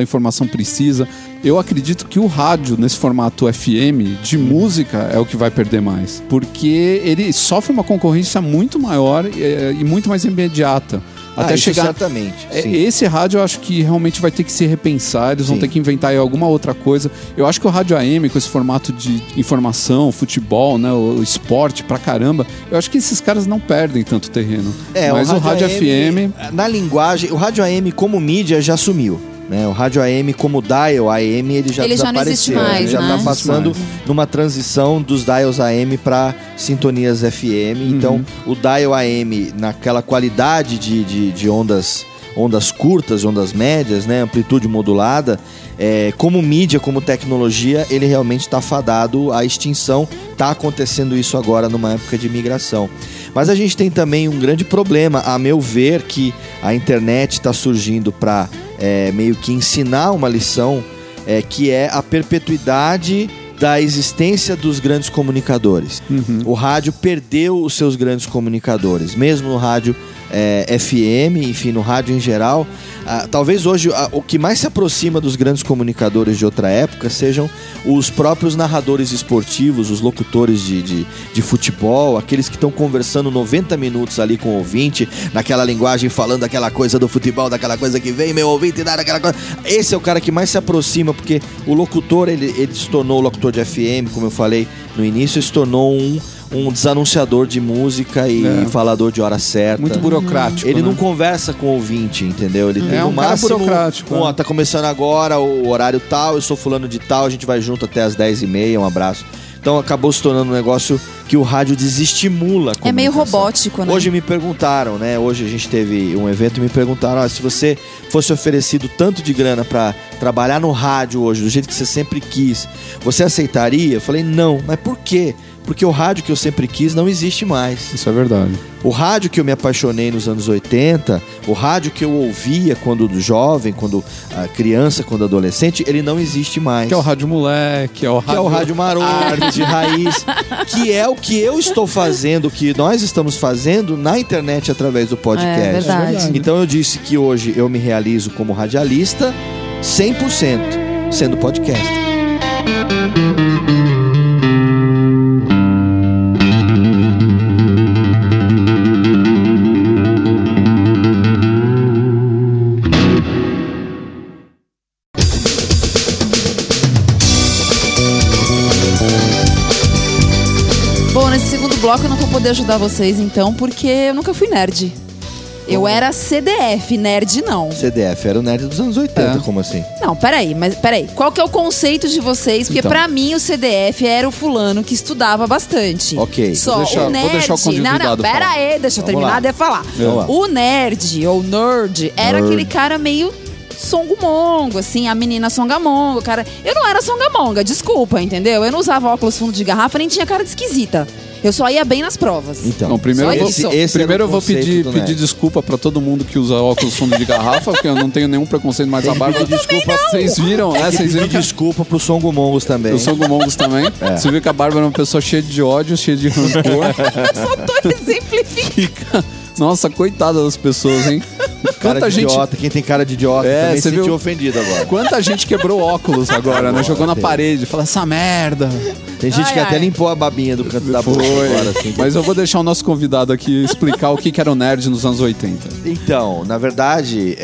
precisa. Eu acredito que o rádio, nesse formato FM, de música, é o que vai perder mais. Porque ele sofre uma concorrência muito maior e muito mais imediata. Até chegar... Exatamente. Sim. Esse rádio eu acho que realmente vai ter que se repensar, eles vão ter que inventar aí alguma outra coisa. Eu acho que o rádio AM, com esse formato de informação, futebol, né, o esporte pra caramba, eu acho que esses caras não perdem tanto terreno. Mas o rádio AM, FM... Na linguagem, o rádio AM como mídia já sumiu. Né? O rádio AM como dial AM, ele já desapareceu. Ele já está passando numa transição dos dials AM para sintonias FM. Uhum. Então, o dial AM, naquela qualidade de ondas curtas, ondas médias, né? Amplitude modulada, como mídia, como tecnologia, ele realmente está fadado à extinção. Está acontecendo isso agora numa época de migração. Mas a gente tem também um grande problema, a meu ver, que a internet está surgindo para meio que ensinar uma lição, que é a perpetuidade da existência dos grandes comunicadores. Uhum. O rádio perdeu os seus grandes comunicadores, mesmo no rádio FM, enfim, no rádio em geral. Talvez hoje o que mais se aproxima dos grandes comunicadores de outra época sejam os próprios narradores esportivos, os locutores de futebol, aqueles que estão conversando 90 minutos ali com o ouvinte, naquela linguagem, falando aquela coisa do futebol, daquela coisa que vem, meu ouvinte, dar aquela coisa. Esse é o cara que mais se aproxima, porque o locutor, ele se tornou locutor de FM, como eu falei no início, se tornou um desanunciador de música e falador de hora certa. Muito burocrático. Ele não conversa com o ouvinte, entendeu? Ele tem um máximo, cara burocrático. Tá começando agora o horário tal, eu sou fulano de tal, a gente vai junto até as 10h30, um abraço. Então acabou se tornando um negócio que o rádio desestimula a comunicação. É meio robótico, né? Hoje me perguntaram, né? Hoje a gente teve um evento e me perguntaram, se você fosse oferecido tanto de grana pra trabalhar no rádio hoje, do jeito que você sempre quis, você aceitaria? Eu falei, não. Mas por quê? Porque o rádio que eu sempre quis não existe mais. Isso é verdade. O rádio que eu me apaixonei nos anos 80, o rádio que eu ouvia quando jovem, quando criança, quando adolescente, ele não existe mais. Que é o rádio moleque, é o rádio maroto, de raiz, que é o que eu estou fazendo, que nós estamos fazendo na internet através do podcast. É verdade. Então eu disse que hoje eu me realizo como radialista 100% sendo podcast. Que eu não vou poder ajudar vocês, então, porque eu nunca fui nerd. Eu era CDF, nerd não. CDF, era o nerd dos anos 80, como assim? Não, peraí. Qual que é o conceito de vocês? Porque pra mim o CDF era o fulano que estudava bastante. Ok. Só o nerd... Vou deixar o convidado falar. Não, peraí, deixa eu terminar de falar. O nerd, ou nerd, era aquele cara meio... songamongo, assim, a menina songamongo, cara. Eu não era songamonga, desculpa, entendeu? Eu não usava óculos fundo de garrafa, nem tinha cara de esquisita. Eu só ia bem nas provas. Então, não, primeiro eu vou pedir desculpa pra todo mundo que usa óculos fundo de garrafa, porque eu não tenho nenhum preconceito, mais a barba. Desculpa, vocês viram, né? Vocês viram que... Desculpa pro songomongos também. Pro songomongos também. Você viu que a Bárbara é uma pessoa cheia de ódio, cheia de rancor. Eu só tô exemplificando. Nossa, coitada das pessoas, hein? Cara de gente... idiota, quem tem cara de idiota também se sentiu ofendido agora. Quanta gente quebrou óculos agora, né? Jogou na parede, fala essa merda. Tem gente que até limpou a babinha do canto da boca agora. Assim. Mas eu vou deixar o nosso convidado aqui explicar o que era o nerd nos anos 80. Então, na verdade,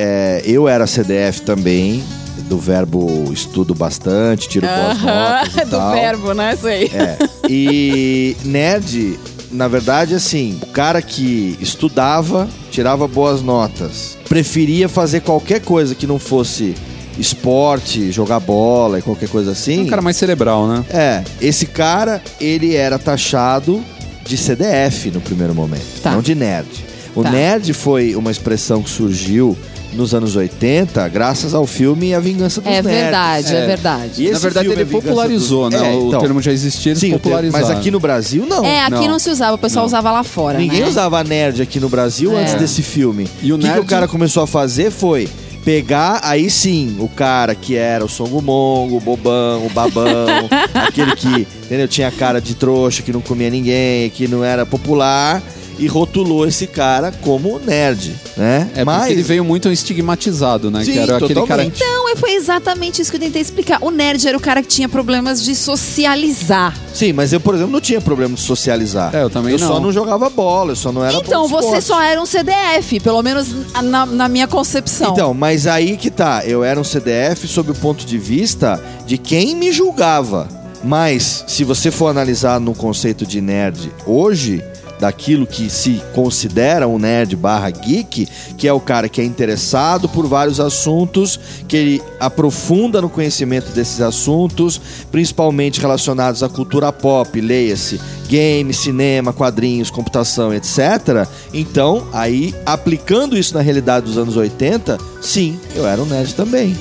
eu era CDF também, do verbo estudo bastante, tiro boas notas e tal. Do verbo, né? Isso aí. E nerd... Na verdade, assim, o cara que estudava, tirava boas notas, preferia fazer qualquer coisa que não fosse esporte, jogar bola e qualquer coisa assim. Um cara mais cerebral, né? Esse cara, ele era taxado de CDF no primeiro momento, não de nerd. O nerd foi uma expressão que surgiu nos anos 80, graças ao filme A Vingança dos Nerds. Verdade, é verdade. E na verdade ele popularizou, né? O termo já existia, eles popularizaram. Mas aqui no Brasil, não. Aqui não se usava, o pessoal usava lá fora, Ninguém usava nerd aqui no Brasil antes desse filme. E o nerd... que o cara começou a fazer foi... pegar, aí sim, o cara que era o songo-mongo, o bobão, o babão, aquele que, entendeu, tinha cara de trouxa, que não comia ninguém, que não era popular, e rotulou esse cara como nerd, né? Mas ele veio muito estigmatizado, né? Sim, que era aquele cara... Então, foi exatamente isso que eu tentei explicar. O nerd era o cara que tinha problemas de socializar. Sim, mas eu, por exemplo, não tinha problema de socializar. Eu também não. Eu só não jogava bola, eu só não era... Então, você só era um CDF, pelo menos na minha concepção. Então, mas aí que tá. Eu era um CDF sob o ponto de vista de quem me julgava. Mas, se você for analisar no conceito de nerd hoje... daquilo que se considera um nerd/geek, que é o cara que é interessado por vários assuntos, que ele aprofunda no conhecimento desses assuntos, principalmente relacionados à cultura pop, leia-se game, cinema, quadrinhos, computação, etc. Então, aí, aplicando isso na realidade dos anos 80, sim, eu era um nerd também.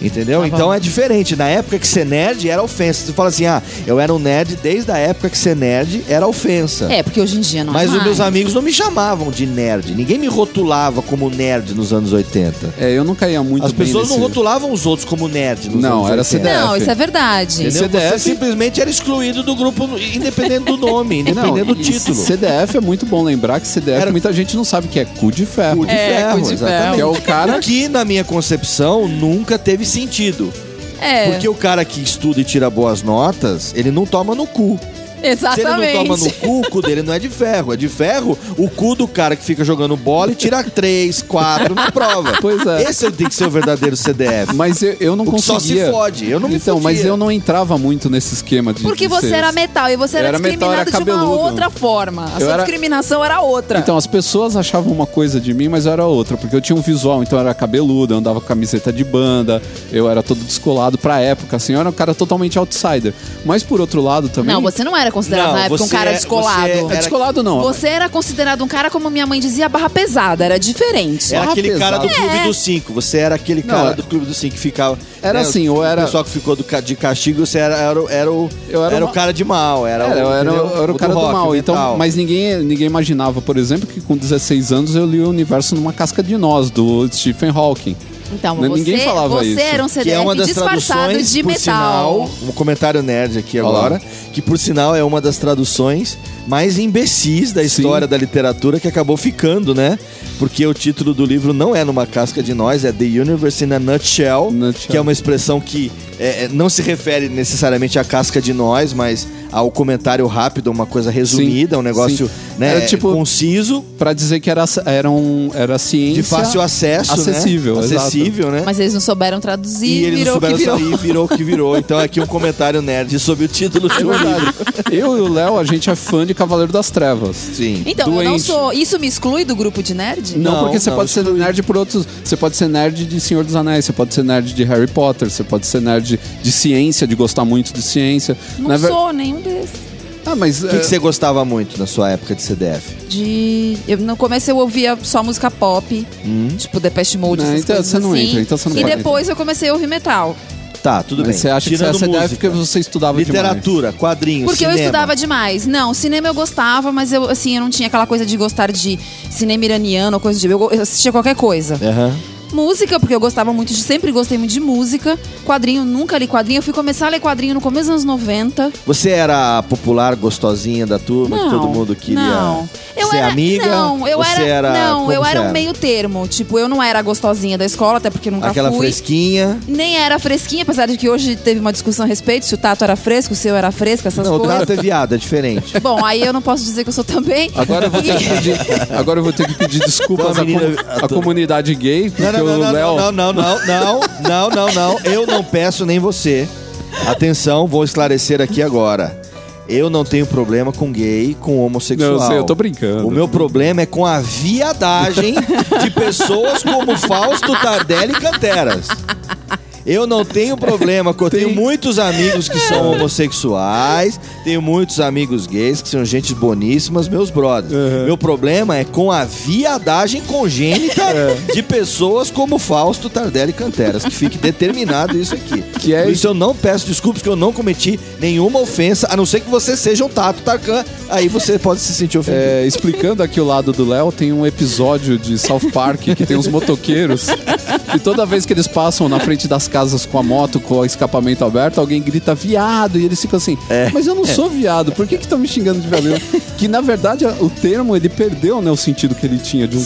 Entendeu? Tá, então é diferente. Na época que ser nerd era ofensa. Tu fala assim, eu era um nerd desde a época que ser nerd era ofensa. Porque hoje em dia não é mais. Mas os meus amigos não me chamavam de nerd. Ninguém me rotulava como nerd nos anos 80. Eu não caía muito bem. As pessoas não rotulavam os outros como nerd nos anos 80. Não, era CDF. Não, isso é verdade. Entendeu? CDF... Você simplesmente era excluído do grupo, independente do nome, independente do título. CDF é muito bom lembrar que CDF... Muita gente não sabe que é cu de ferro. Cu de ferro, exatamente. Que é o cara que, na minha concepção... nunca teve sentido. Porque o cara que estuda e tira boas notas, ele não toma no cu. Exatamente. Se ele não toma no cu, o cu dele não é de ferro. É de ferro o cu do cara que fica jogando bola e tira 3, 4 na prova. Pois é. Esse tem que ser o verdadeiro CDF. Mas eu não conseguia. Só se fode. Eu não me fodia. Mas eu não entrava muito nesse esquema de... Porque você era metal e você era discriminado de uma outra forma. A sua discriminação era outra. Então, as pessoas achavam uma coisa de mim, mas eu era outra. Porque eu tinha um visual, então eu era cabeludo, eu andava com camiseta de banda, eu era todo descolado pra época, assim. Eu era um cara totalmente outsider. Mas por outro lado também... Não, você não era considerado na época um cara descolado. Descolado não. Você era considerado um cara, como minha mãe dizia, barra pesada. Era diferente. Era aquele cara do Clube dos 5. Você era aquele cara do Clube dos 5 que ficava... Era assim, ou era... O pessoal que ficou de castigo, você era o cara de mal. Eu era o cara do mal. Então, mas ninguém imaginava, por exemplo, que com 16 anos eu li o Universo numa Casca de Nós, do Stephen Hawking. Então, ninguém falava isso. Você era um CDF disfarçado de metal. Sinal, um comentário nerd aqui agora, que por sinal é uma das traduções mais imbecis da história da literatura, que acabou ficando, né? Porque o título do livro não é Numa Casca de Nós, é The Universe in a Nutshell. Que é uma expressão que não se refere necessariamente à casca de nós, mas ao comentário rápido, uma coisa resumida, um negócio era, tipo, conciso. Pra dizer que era ciência... de fácil acesso, acessível, né? Mas eles não souberam traduzir virou o que virou. Então aqui um comentário nerd sobre o título de um livro. Eu e o Léo, a gente é fã de Cavaleiro das Trevas. Sim. Então, eu não sou... Isso me exclui do grupo de nerd? Não, porque você pode ser nerd por outros... Você pode ser nerd de Senhor dos Anéis, você pode ser nerd de Harry Potter, você pode ser nerd de ciência, de gostar muito de ciência. Não sou nenhum desses. Mas... O que você gostava muito na sua época de CDF? No começo eu ouvia só música pop, tipo Depeche Mode, essas coisas assim. Então você não entra. E depois eu comecei a ouvir metal. Tá, tudo bem. Você acha que você é CDF porque você estudava literatura, quadrinhos, porque cinema. Eu estudava demais. Não, cinema eu gostava, mas eu, assim, eu não tinha aquela coisa de gostar de cinema iraniano ou coisa de... Eu assistia qualquer coisa. Música, porque eu gostava muito sempre gostei muito de música. Quadrinho, nunca li quadrinho. Eu fui começar a ler quadrinho no começo dos anos 90. Você era popular, gostosinha da turma, que todo mundo queria ser amiga? Não, eu era um meio termo. Tipo, eu não era gostosinha da escola, até porque nunca fui. Aquela fresquinha? Nem era fresquinha, apesar de que hoje teve uma discussão a respeito, se o Tato era fresco, se eu era fresca, essas coisas. Não, o Tato é viado, é diferente. Bom, aí eu não posso dizer que eu sou também. Agora eu vou ter que pedir desculpas à comunidade gay. Não, eu não peço nem você. Atenção, vou esclarecer aqui agora. Eu não tenho problema com gay, com homossexual. Não, eu sei, eu tô brincando. O meu problema é com a viadagem de pessoas como Fausto, Tardelli e Canteras. Eu não tenho problema, eu tenho muitos amigos que são homossexuais, tenho muitos amigos gays que são gente boníssimas, meus brothers. Uhum. Meu problema é com a viadagem congênita de pessoas como Fausto, Tardelli e Canteras, que fique determinado isso aqui. Que é... Por isso eu não peço desculpas, que eu não cometi nenhuma ofensa, a não ser que você seja um Tato Tarkan, aí você pode se sentir ofendido. É, explicando aqui o lado do Léo, tem um episódio de South Park que tem uns motoqueiros e toda vez que eles passam na frente das casas com a moto, com o escapamento aberto, alguém grita viado e eles ficam assim, mas eu não sou viado, por que estão me xingando de viado? Que na verdade o termo ele perdeu, né, o sentido que ele tinha de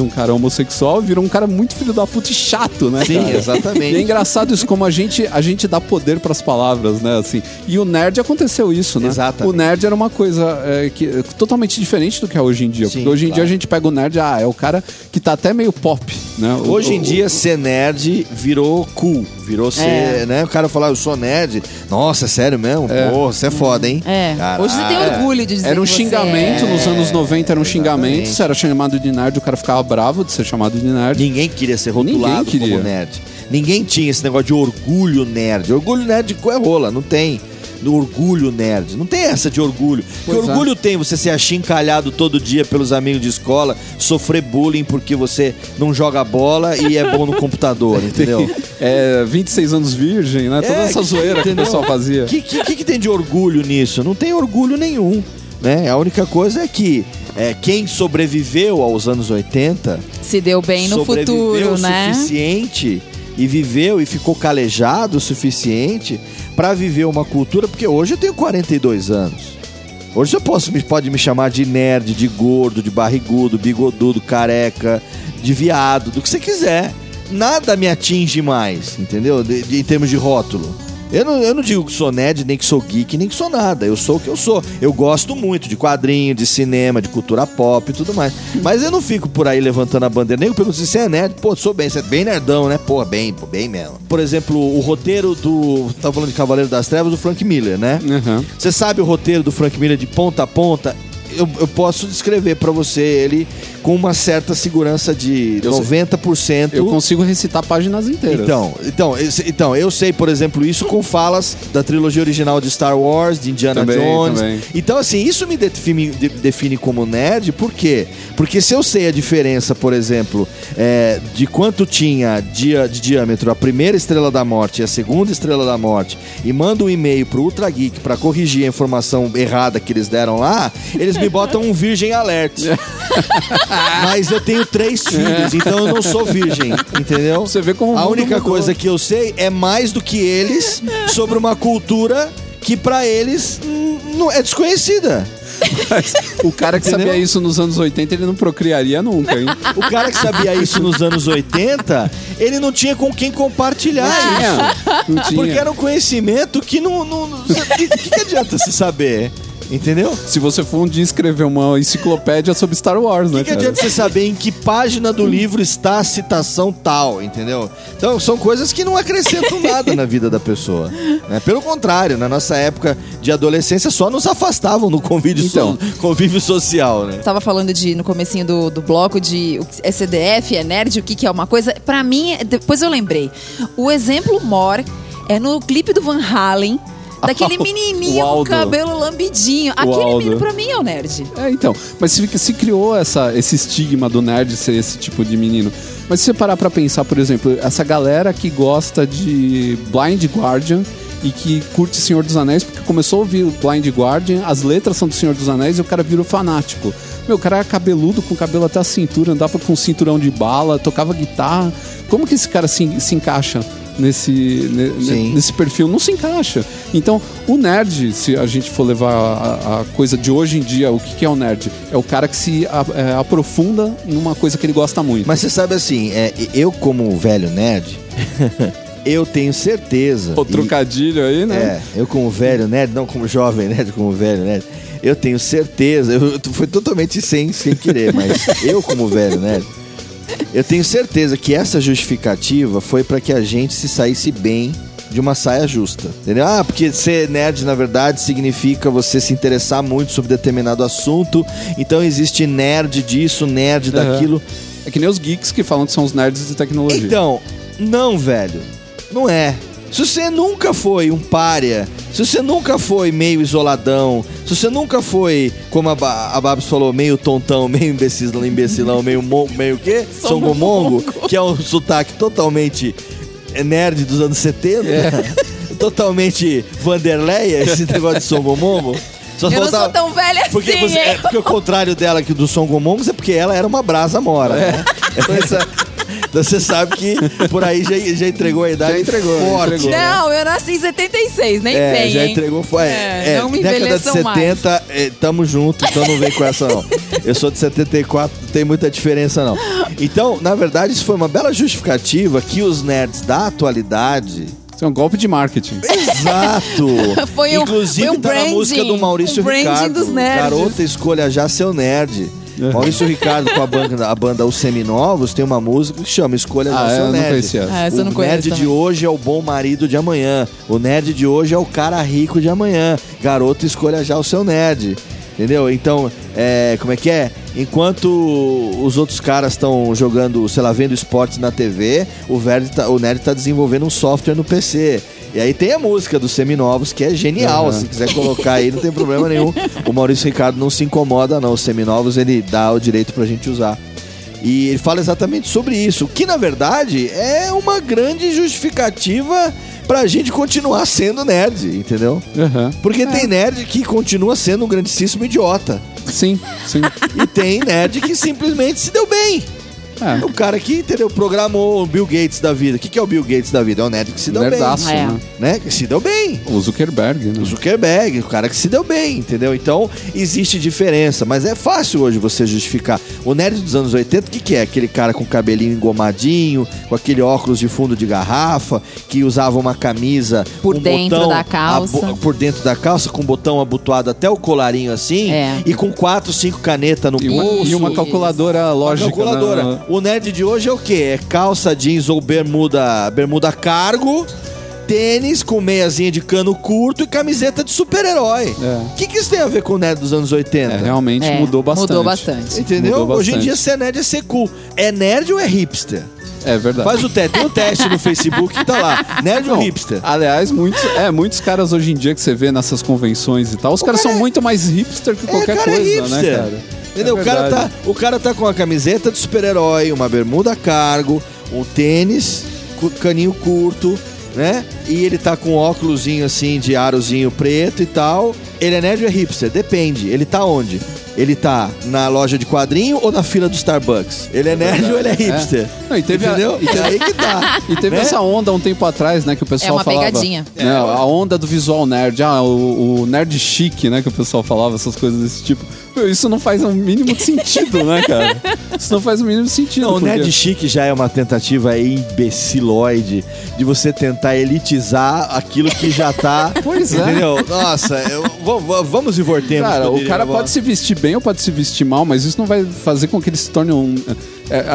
um cara homossexual, virou um cara muito filho da puta e chato, né? Sim, cara? Exatamente. E é engraçado isso, como a gente dá poder pras palavras, né, assim. E o nerd aconteceu isso, né? Exatamente. O nerd era uma coisa que totalmente diferente do que é hoje em dia. Sim, porque hoje em dia a gente pega o nerd, é o cara que tá até meio pop, né? Hoje em dia ser nerd virou cool, virou ser, né? O cara falar, eu sou nerd, nossa, é sério mesmo? Porra, você é foda, hein? É. Caraca. Hoje você tem orgulho de dizer era um que xingamento, nos anos 90 era um xingamento, você era chamado de nerd, o cara ficava bravo de ser chamado de nerd. Ninguém queria ser rotulado como nerd. Ninguém tinha esse negócio de orgulho nerd. Orgulho nerd é rola, não tem. No orgulho nerd. Não tem essa de orgulho. Pois que orgulho tem você ser achincalhado todo dia pelos amigos de escola, sofrer bullying porque você não joga bola e é bom no computador, entendeu? 26 anos virgem, né? Toda essa zoeira que o pessoal fazia. O que tem de orgulho nisso? Não tem orgulho nenhum, né? A única coisa é que quem sobreviveu aos anos 80... se deu bem no futuro, né? Sobreviveu o suficiente... e viveu e ficou calejado o suficiente para viver uma cultura, porque hoje eu tenho 42 anos. Hoje você pode me chamar de nerd, de gordo, de barrigudo, bigodudo, careca, de viado, do que você quiser. Nada me atinge mais, entendeu? Em termos de rótulo. Eu não digo que sou nerd, nem que sou geek, nem que sou nada. Eu sou o que eu sou. Eu gosto muito de quadrinho, de cinema, de cultura pop e tudo mais. Mas eu não fico por aí levantando a bandeira. Nem eu pergunto se você é nerd. Pô, sou bem. Você é bem nerdão, né? Pô, bem mesmo. Por exemplo, o roteiro do... Tava falando de Cavaleiro das Trevas, do Frank Miller, né? Uhum. Você sabe o roteiro do Frank Miller de ponta a ponta? Eu posso descrever pra você ele com uma certa segurança de 90%. Eu consigo recitar páginas inteiras. Então, eu sei, por exemplo, isso com falas da trilogia original de Star Wars, de Indiana Jones. Também. Então, assim, isso me define como nerd. Por quê? Porque se eu sei a diferença, por exemplo, de quanto tinha de diâmetro a primeira Estrela da Morte e a segunda Estrela da Morte, e mando um e-mail pro Ultra Geek pra corrigir a informação errada que eles deram lá, eles me botam um virgem alert. Mas eu tenho 3 filhos, então eu não sou virgem, entendeu? Você vê como a única coisa que eu sei é mais do que eles sobre uma cultura que pra eles não é desconhecida. Mas o cara que sabia isso nos anos 80, ele não procriaria nunca, hein? O cara que sabia isso nos anos 80, ele não tinha com quem compartilhar isso. Não tinha. Porque era um conhecimento que não que adianta se saber? Entendeu? Se você for um dia escrever uma enciclopédia sobre Star Wars, né, cara? Que adianta você saber em que página do livro está a citação tal, entendeu? Então, são coisas que não acrescentam nada na vida da pessoa, né? Pelo contrário, na nossa época de adolescência, só nos afastavam no convívio social, né? Tava falando no comecinho do bloco de é CDF, é nerd, o que é uma coisa. Pra mim, depois eu lembrei. O exemplo maior é no clipe do Van Halen, daquele menininho com o cabelo lambidinho. Aquele menino pra mim é o nerd. Então. Mas se criou esse estigma do nerd ser esse tipo de menino. Mas se você parar pra pensar, por exemplo, essa galera que gosta de Blind Guardian e que curte Senhor dos Anéis, porque começou a ouvir Blind Guardian, as letras são do Senhor dos Anéis e o cara virou fanático. Meu, o cara era cabeludo, com o cabelo até a cintura, andava com um cinturão de bala, tocava guitarra. Como que esse cara se encaixa nesse perfil? Não se encaixa. Então, o nerd, se a gente for levar a coisa de hoje em dia, o que é o nerd? É o cara que se aprofunda numa coisa que ele gosta muito. Mas você sabe, assim, eu como velho nerd, eu tenho certeza... O trocadilho aí, né? Eu como velho nerd, não como jovem nerd, como velho nerd, eu tenho certeza, foi totalmente sem querer, mas eu como velho nerd, eu tenho certeza que essa justificativa foi para que a gente se saísse bem de uma saia justa, entendeu? Ah, porque ser nerd, na verdade, significa você se interessar muito sobre determinado assunto, então existe nerd disso, nerd daquilo. É que nem os geeks que falam que são os nerds de tecnologia. Então, não, velho. não é. Se você nunca foi um pária, se você nunca foi meio isoladão, se você nunca foi, como a Babs falou, meio tontão, meio imbecilão, meio quê? Songomongo, que é um sotaque totalmente nerd dos anos 70, totalmente Vanderleia, esse negócio de Songomongo. Eu não sou tão velha porque assim, porque o contrário dela que do Songomongo é porque ela era uma brasa mora, né? Então essa... Você sabe que por aí já entregou a idade. Já entregou. Forte. Não, eu nasci em 76, nem vem. Já entregou. Não me envelheçam mais. Década de 70, tamo junto, então não vem com essa não. Eu sou de 74, não tem muita diferença não. Então, na verdade, isso foi uma bela justificativa que os nerds da atualidade... Isso é um golpe de marketing. Exato. Inclusive, foi um branding, tá na música do Maurício Ricardo. Dos nerds. Garota, escolha já seu nerd. Maurício Ricardo com a banda Os Seminovos tem uma música que chama Escolha da Seu Nerd. O nerd de hoje é o bom marido de amanhã. O nerd de hoje é o cara rico de amanhã. Garoto, escolha já o seu nerd. Entendeu? Então, como é que é? Enquanto os outros caras estão jogando, sei lá, vendo esporte na TV, o nerd tá desenvolvendo um software no PC. E aí tem a música dos Seminovos, que é genial. Se quiser colocar aí, não tem problema nenhum. O Maurício Ricardo não se incomoda, não. Os Seminovos, ele dá o direito pra gente usar. E ele fala exatamente sobre isso, que na verdade é uma grande justificativa pra gente continuar sendo nerd, entendeu? Porque tem nerd que continua sendo um grandíssimo idiota. Sim. E tem nerd que simplesmente se deu bem. O cara que, entendeu, programou o Bill Gates da vida. O que é o Bill Gates da vida? É o nerd que se deu bem. Né? Que se deu bem. O Zuckerberg, né? O Zuckerberg, o cara que se deu bem, entendeu? Então, existe diferença. Mas é fácil hoje você justificar. O nerd dos anos 80, o que é? Aquele cara com cabelinho engomadinho, com aquele óculos de fundo de garrafa, que usava uma camisa... Por dentro da calça. Por dentro da calça, com um botão abotoado até o colarinho assim. E com 4, 5 canetas no bolso. E uma calculadora lógica. Uma calculadora. Né? O nerd de hoje é o quê? É calça jeans ou bermuda cargo, tênis com meiazinha de cano curto e camiseta de super-herói. O que isso tem a ver com o nerd dos anos 80? Realmente mudou bastante. Entendeu? Mudou bastante. Hoje em dia ser nerd é ser cool. É nerd ou é hipster? É verdade. Faz o teste. Tem um teste no Facebook que tá lá. Nerd ou hipster? Aliás, muitos caras hoje em dia que você vê nessas convenções e tal, os caras são muito mais hipster que qualquer coisa, né, cara? Entendeu? O cara tá com uma camiseta de super-herói, uma bermuda cargo, um tênis, caninho curto, né? E ele tá com um óculosinho assim de arozinho preto e tal. Ele é nerd ou é hipster? Depende. Ele tá onde? Ele tá na loja de quadrinho ou na fila do Starbucks? Ele é nerd ou ele é hipster? Não, e teve, entendeu? E aí que tá. E teve essa onda um tempo atrás, né? Que o pessoal falava... pegadinha. Né, a onda do visual nerd. O nerd chique, né? Que o pessoal falava, essas coisas desse tipo. Isso não faz o mínimo sentido, né, cara? Isso não faz o mínimo sentido. Não, o nerd chique já é uma tentativa imbeciloide de você tentar elitizar aquilo que já tá... Pois é. Entendeu? Nossa, vamos e voltemos. Cara, o cara pode se vestir bem ou pode se vestir mal, mas isso não vai fazer com que ele se torne um...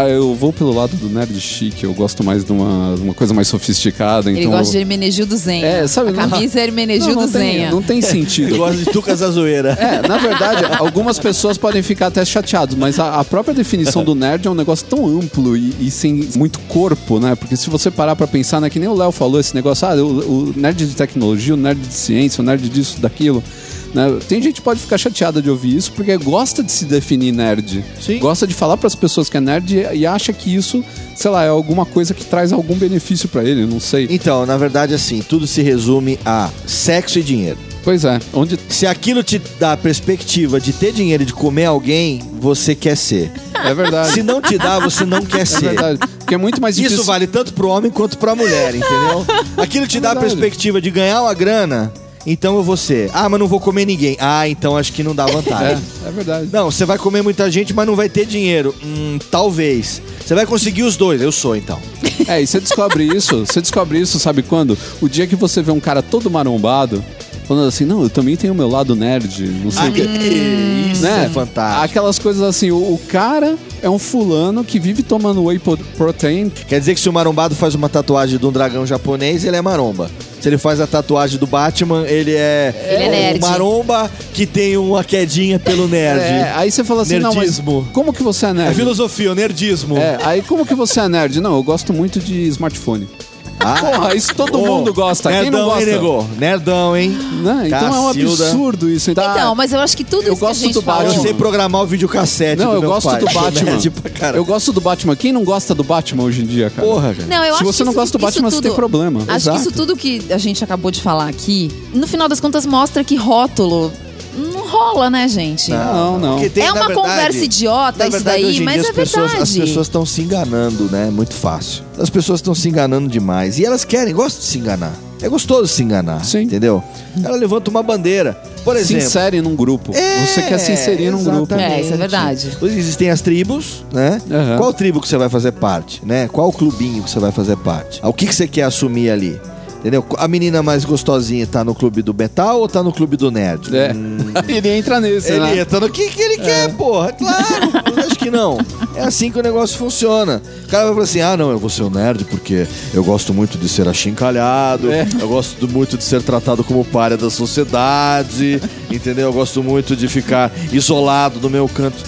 eu vou pelo lado do nerd chique, eu gosto mais de uma coisa mais sofisticada. Ele então gosta de Hermenegildo Zenha. Sabe, a camisa é Hermenegildo Zenha. Não tem sentido. Ele gosta de Tucas Azueira. Na verdade, algumas pessoas podem ficar até chateadas, mas a própria definição do nerd é um negócio tão amplo e sem muito corpo, né? Porque se você parar pra pensar, né, que nem o Léo falou esse negócio, o nerd de tecnologia, o nerd de ciência, o nerd disso, daquilo... Tem gente que pode ficar chateada de ouvir isso porque gosta de se definir nerd. Sim. Gosta de falar para as pessoas que é nerd e acha que isso, sei lá, é alguma coisa que traz algum benefício para ele, não sei. Então, na verdade, assim, tudo se resume a sexo e dinheiro. Pois é. Se aquilo te dá a perspectiva de ter dinheiro e de comer alguém, você quer ser. É verdade. Se não te dá, você não quer ser. É verdade. Porque é muito mais difícil. Isso vale tanto pro homem quanto pra mulher, entendeu? Aquilo te dá a perspectiva de ganhar uma grana... Então eu vou ser. Mas não vou comer ninguém. Então acho que não dá vantagem. É verdade. Não, você vai comer muita gente, mas não vai ter dinheiro. Talvez. Você vai conseguir os dois. Eu sou, então. E você descobre isso, sabe quando? O dia que você vê um cara todo marombado, falando assim, não, eu também tenho o meu lado nerd, não sei o quê. Isso, né? É fantástico. Aquelas coisas assim, o cara é um fulano que vive tomando whey protein. Quer dizer que se o marombado faz uma tatuagem de um dragão japonês, ele é maromba. Se ele faz a tatuagem do Batman, ele é maromba que tem uma quedinha pelo nerd. Aí você fala assim, nerdismo. Não, mas como que você é nerd? É filosofia, o nerdismo. Aí como que você é nerd? Não, eu gosto muito de smartphone. Ah. Porra, isso todo mundo gosta. Nerdão, quem não gosta? Negou. Nerdão, hein? Não, então é um absurdo isso. Então, mas eu acho que tudo isso que a gente fala... Eu sei programar o videocassete do meu pai. Eu gosto do Batman. Eu gosto do Batman. Quem não gosta do Batman hoje em dia, cara? Porra, cara. Não, eu acho se você não gosta do Batman, você tem problema. Acho que isso tudo que a gente acabou de falar aqui, no final das contas, mostra que rótulo... Não rola, né, gente? Não. Tem, é uma conversa idiota isso daí, mas é verdade. As pessoas estão se enganando, né? Muito fácil. As pessoas estão se enganando demais. E elas gostam de se enganar. É gostoso se enganar, sim, entendeu? Ela levanta uma bandeira, por exemplo. Se insere num grupo. Você quer se inserir num grupo. É, isso é verdade. Existem as tribos, né? Uhum. Qual tribo que você vai fazer parte, né? Qual clubinho que você vai fazer parte? O que você quer assumir ali? Entendeu? A menina mais gostosinha tá no clube do metal ou tá no clube do nerd? É. Ele entra nesse, né? Ele entra no que ele quer, porra. Claro, acho que não. É assim que o negócio funciona. O cara vai falar assim, não, eu vou ser um nerd porque eu gosto muito de ser achincalhado, eu gosto muito de ser tratado como pária da sociedade, entendeu? Eu gosto muito de ficar isolado no meu canto.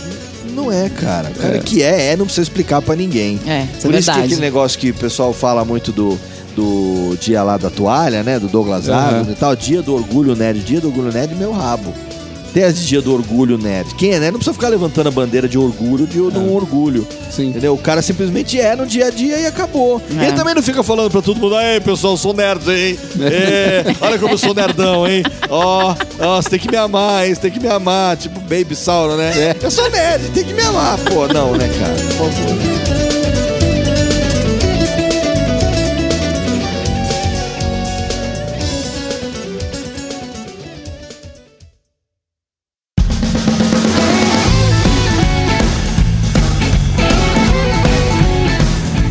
Não é, cara. O cara que não precisa explicar pra ninguém. É, isso é verdade. Por isso que aquele negócio que o pessoal fala muito do dia lá da toalha, né? Do Douglas Adams e tal. Dia do orgulho nerd, meu rabo. Desde dia do orgulho nerd. Quem é nerd não precisa ficar levantando a bandeira de orgulho de um orgulho. Sim. Entendeu? O cara simplesmente no dia a dia e acabou. É. Ele também não fica falando pra todo mundo, ei, pessoal, eu sou nerd, hein? Olha como eu sou nerdão, hein? Ó, você tem que me amar, hein? Você tem que me amar. Tipo Baby Sauro, né? Eu sou nerd, tem que me amar. Pô, não, né, cara? Por favor.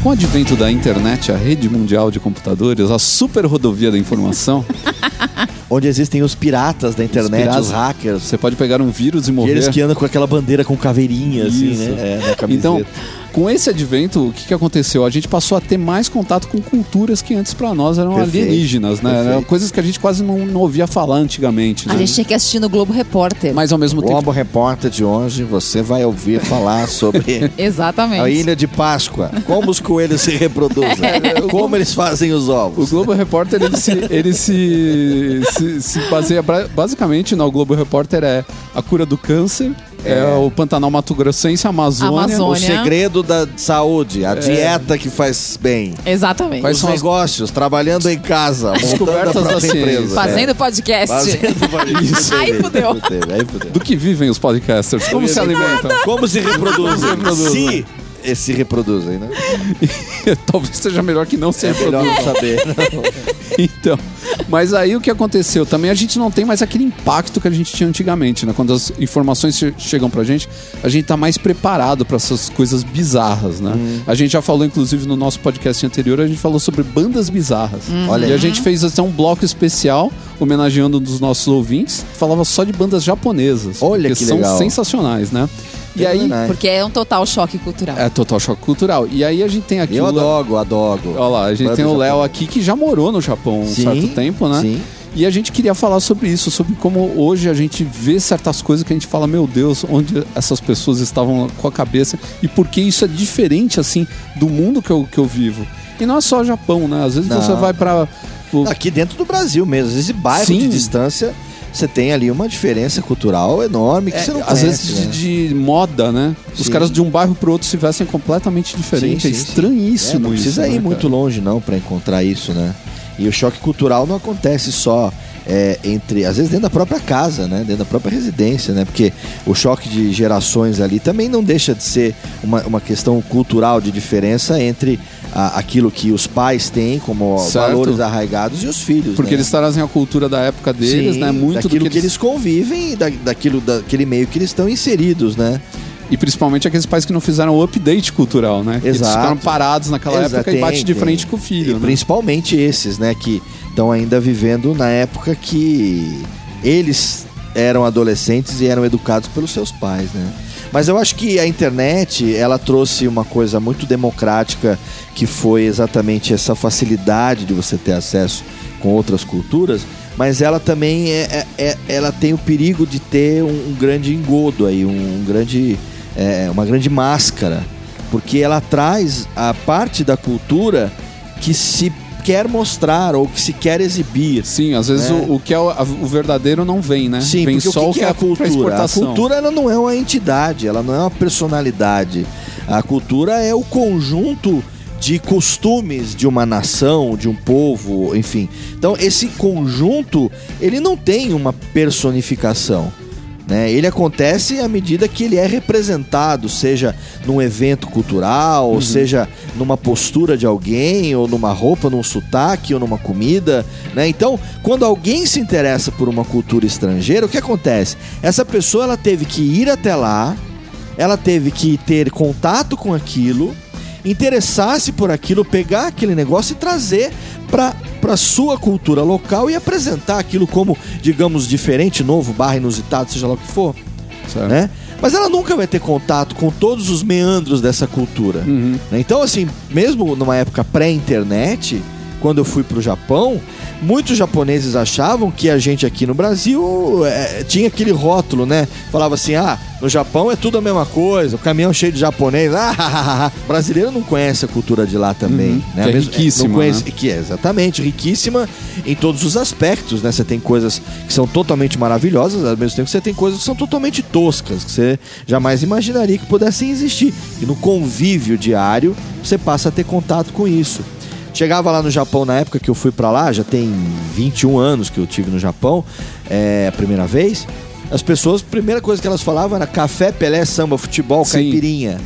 Com o advento da internet, a rede mundial de computadores, a super rodovia da informação... Onde existem os piratas da internet, os hackers. Você pode pegar um vírus e morrer. Eles que andam com aquela bandeira com caveirinha, assim, né? Na camiseta. Então, com esse advento, o que aconteceu? A gente passou a ter mais contato com culturas que antes pra nós eram alienígenas, né? Eram coisas que a gente quase não ouvia falar antigamente. Né? A gente tinha que assistir no Globo Repórter. Mas ao mesmo tempo... Globo Repórter de hoje, você vai ouvir falar sobre... Exatamente. A Ilha de Páscoa. Como os coelhos se reproduzem. Como eles fazem os ovos. O Globo Repórter, ele se baseia basicamente no Globo Repórter, é a cura do câncer, é o Pantanal Mato Grossense, Amazônia, o segredo da saúde, a dieta que faz bem. Exatamente. Quais são os negócios, trabalhando em casa, descobertas da empresa. Fazendo podcast. Isso. Aí fudeu. Do que vivem os podcasters? Como se alimentam? Como se reproduzem? Se reproduzem, né? Talvez seja melhor que não se reproduzam. Melhor não saber. Então, mas aí o que aconteceu? Também a gente não tem mais aquele impacto que a gente tinha antigamente, né? Quando as informações chegam pra gente, a gente tá mais preparado pra essas coisas bizarras, né? A gente já falou, inclusive, no nosso podcast anterior, a gente falou sobre bandas bizarras. Olha, e a gente fez até um bloco especial, homenageando um dos nossos ouvintes, falava só de bandas japonesas. Olha que legal. São sensacionais, né? E aí, porque é um total choque cultural. É total choque cultural. E aí a gente tem aqui... Eu adogo. Olha lá, a gente tem o Léo aqui que já morou no Japão um certo tempo, né? Sim. E a gente queria falar sobre isso, sobre como hoje a gente vê certas coisas que a gente fala, meu Deus, onde essas pessoas estavam com a cabeça e por que isso é diferente, assim, do mundo que eu vivo. E não é só o Japão, né? Às vezes você vai pra... Aqui dentro do Brasil mesmo, às vezes bairro de distância... Você tem ali uma diferença cultural enorme que você não conhece. Às vezes de moda, né? Sim. Os caras de um bairro pro outro se vestem completamente diferente. Sim, é estranhíssimo. Não precisa ir muito longe, não, pra encontrar isso, né? E o choque cultural não acontece só entre... Às vezes dentro da própria casa, né? Dentro da própria residência, né? Porque o choque de gerações ali também não deixa de ser uma questão cultural de diferença entre... aquilo que os pais têm como valores arraigados e os filhos. Porque eles trazem a cultura da época deles, né? Muito daquilo do que eles convivem e daquele meio que eles estão inseridos, né? E principalmente aqueles pais que não fizeram o update cultural, né? Exato. Eles ficaram parados naquela época e bate de frente com o filho. Né? Principalmente esses, né? Que estão ainda vivendo na época que eles eram adolescentes e eram educados pelos seus pais, né? Mas eu acho que a internet, ela trouxe uma coisa muito democrática, que foi exatamente essa facilidade de você ter acesso com outras culturas, mas ela também ela tem o perigo de ter um grande engodo aí, uma grande máscara, porque ela traz a parte da cultura que se quer mostrar ou que se quer exibir. Sim, às vezes o que é o verdadeiro não vem, né? Sim, vem só o que é a cultura. A cultura ela não é uma entidade, ela não é uma personalidade. A cultura é o conjunto de costumes de uma nação, de um povo, enfim. Então esse conjunto, ele não tem uma personificação, né? Ele acontece à medida que ele é representado, seja num evento cultural, ou seja numa postura de alguém, ou numa roupa, num sotaque, ou numa comida, né? Então, quando alguém se interessa por uma cultura estrangeira, o que acontece? Essa pessoa ela teve que ir até lá, ela teve que ter contato com aquilo, interessar-se por aquilo, pegar aquele negócio e trazer para sua cultura local e apresentar aquilo como, digamos, diferente, novo, barra inusitado, seja lá o que for, né? Mas ela nunca vai ter contato com todos os meandros dessa cultura. Então, assim, mesmo numa época pré-internet, quando eu fui pro Japão, muitos japoneses achavam que a gente aqui no Brasil tinha aquele rótulo, né? Falava assim, ah, no Japão é tudo a mesma coisa, o caminhão cheio de japonês, brasileiro não conhece a cultura de lá também, né? Que é riquíssima, não conhece, né? Que é exatamente riquíssima em todos os aspectos, né? Você tem coisas que são totalmente maravilhosas, ao mesmo tempo que você tem coisas que são totalmente toscas, que você jamais imaginaria que pudessem existir. E no convívio diário, você passa a ter contato com isso. Chegava lá no Japão na época que eu fui pra lá, já tem 21 anos que eu estive no Japão, a primeira vez. As pessoas, a primeira coisa que elas falavam era café, Pelé, samba, futebol, caipirinha.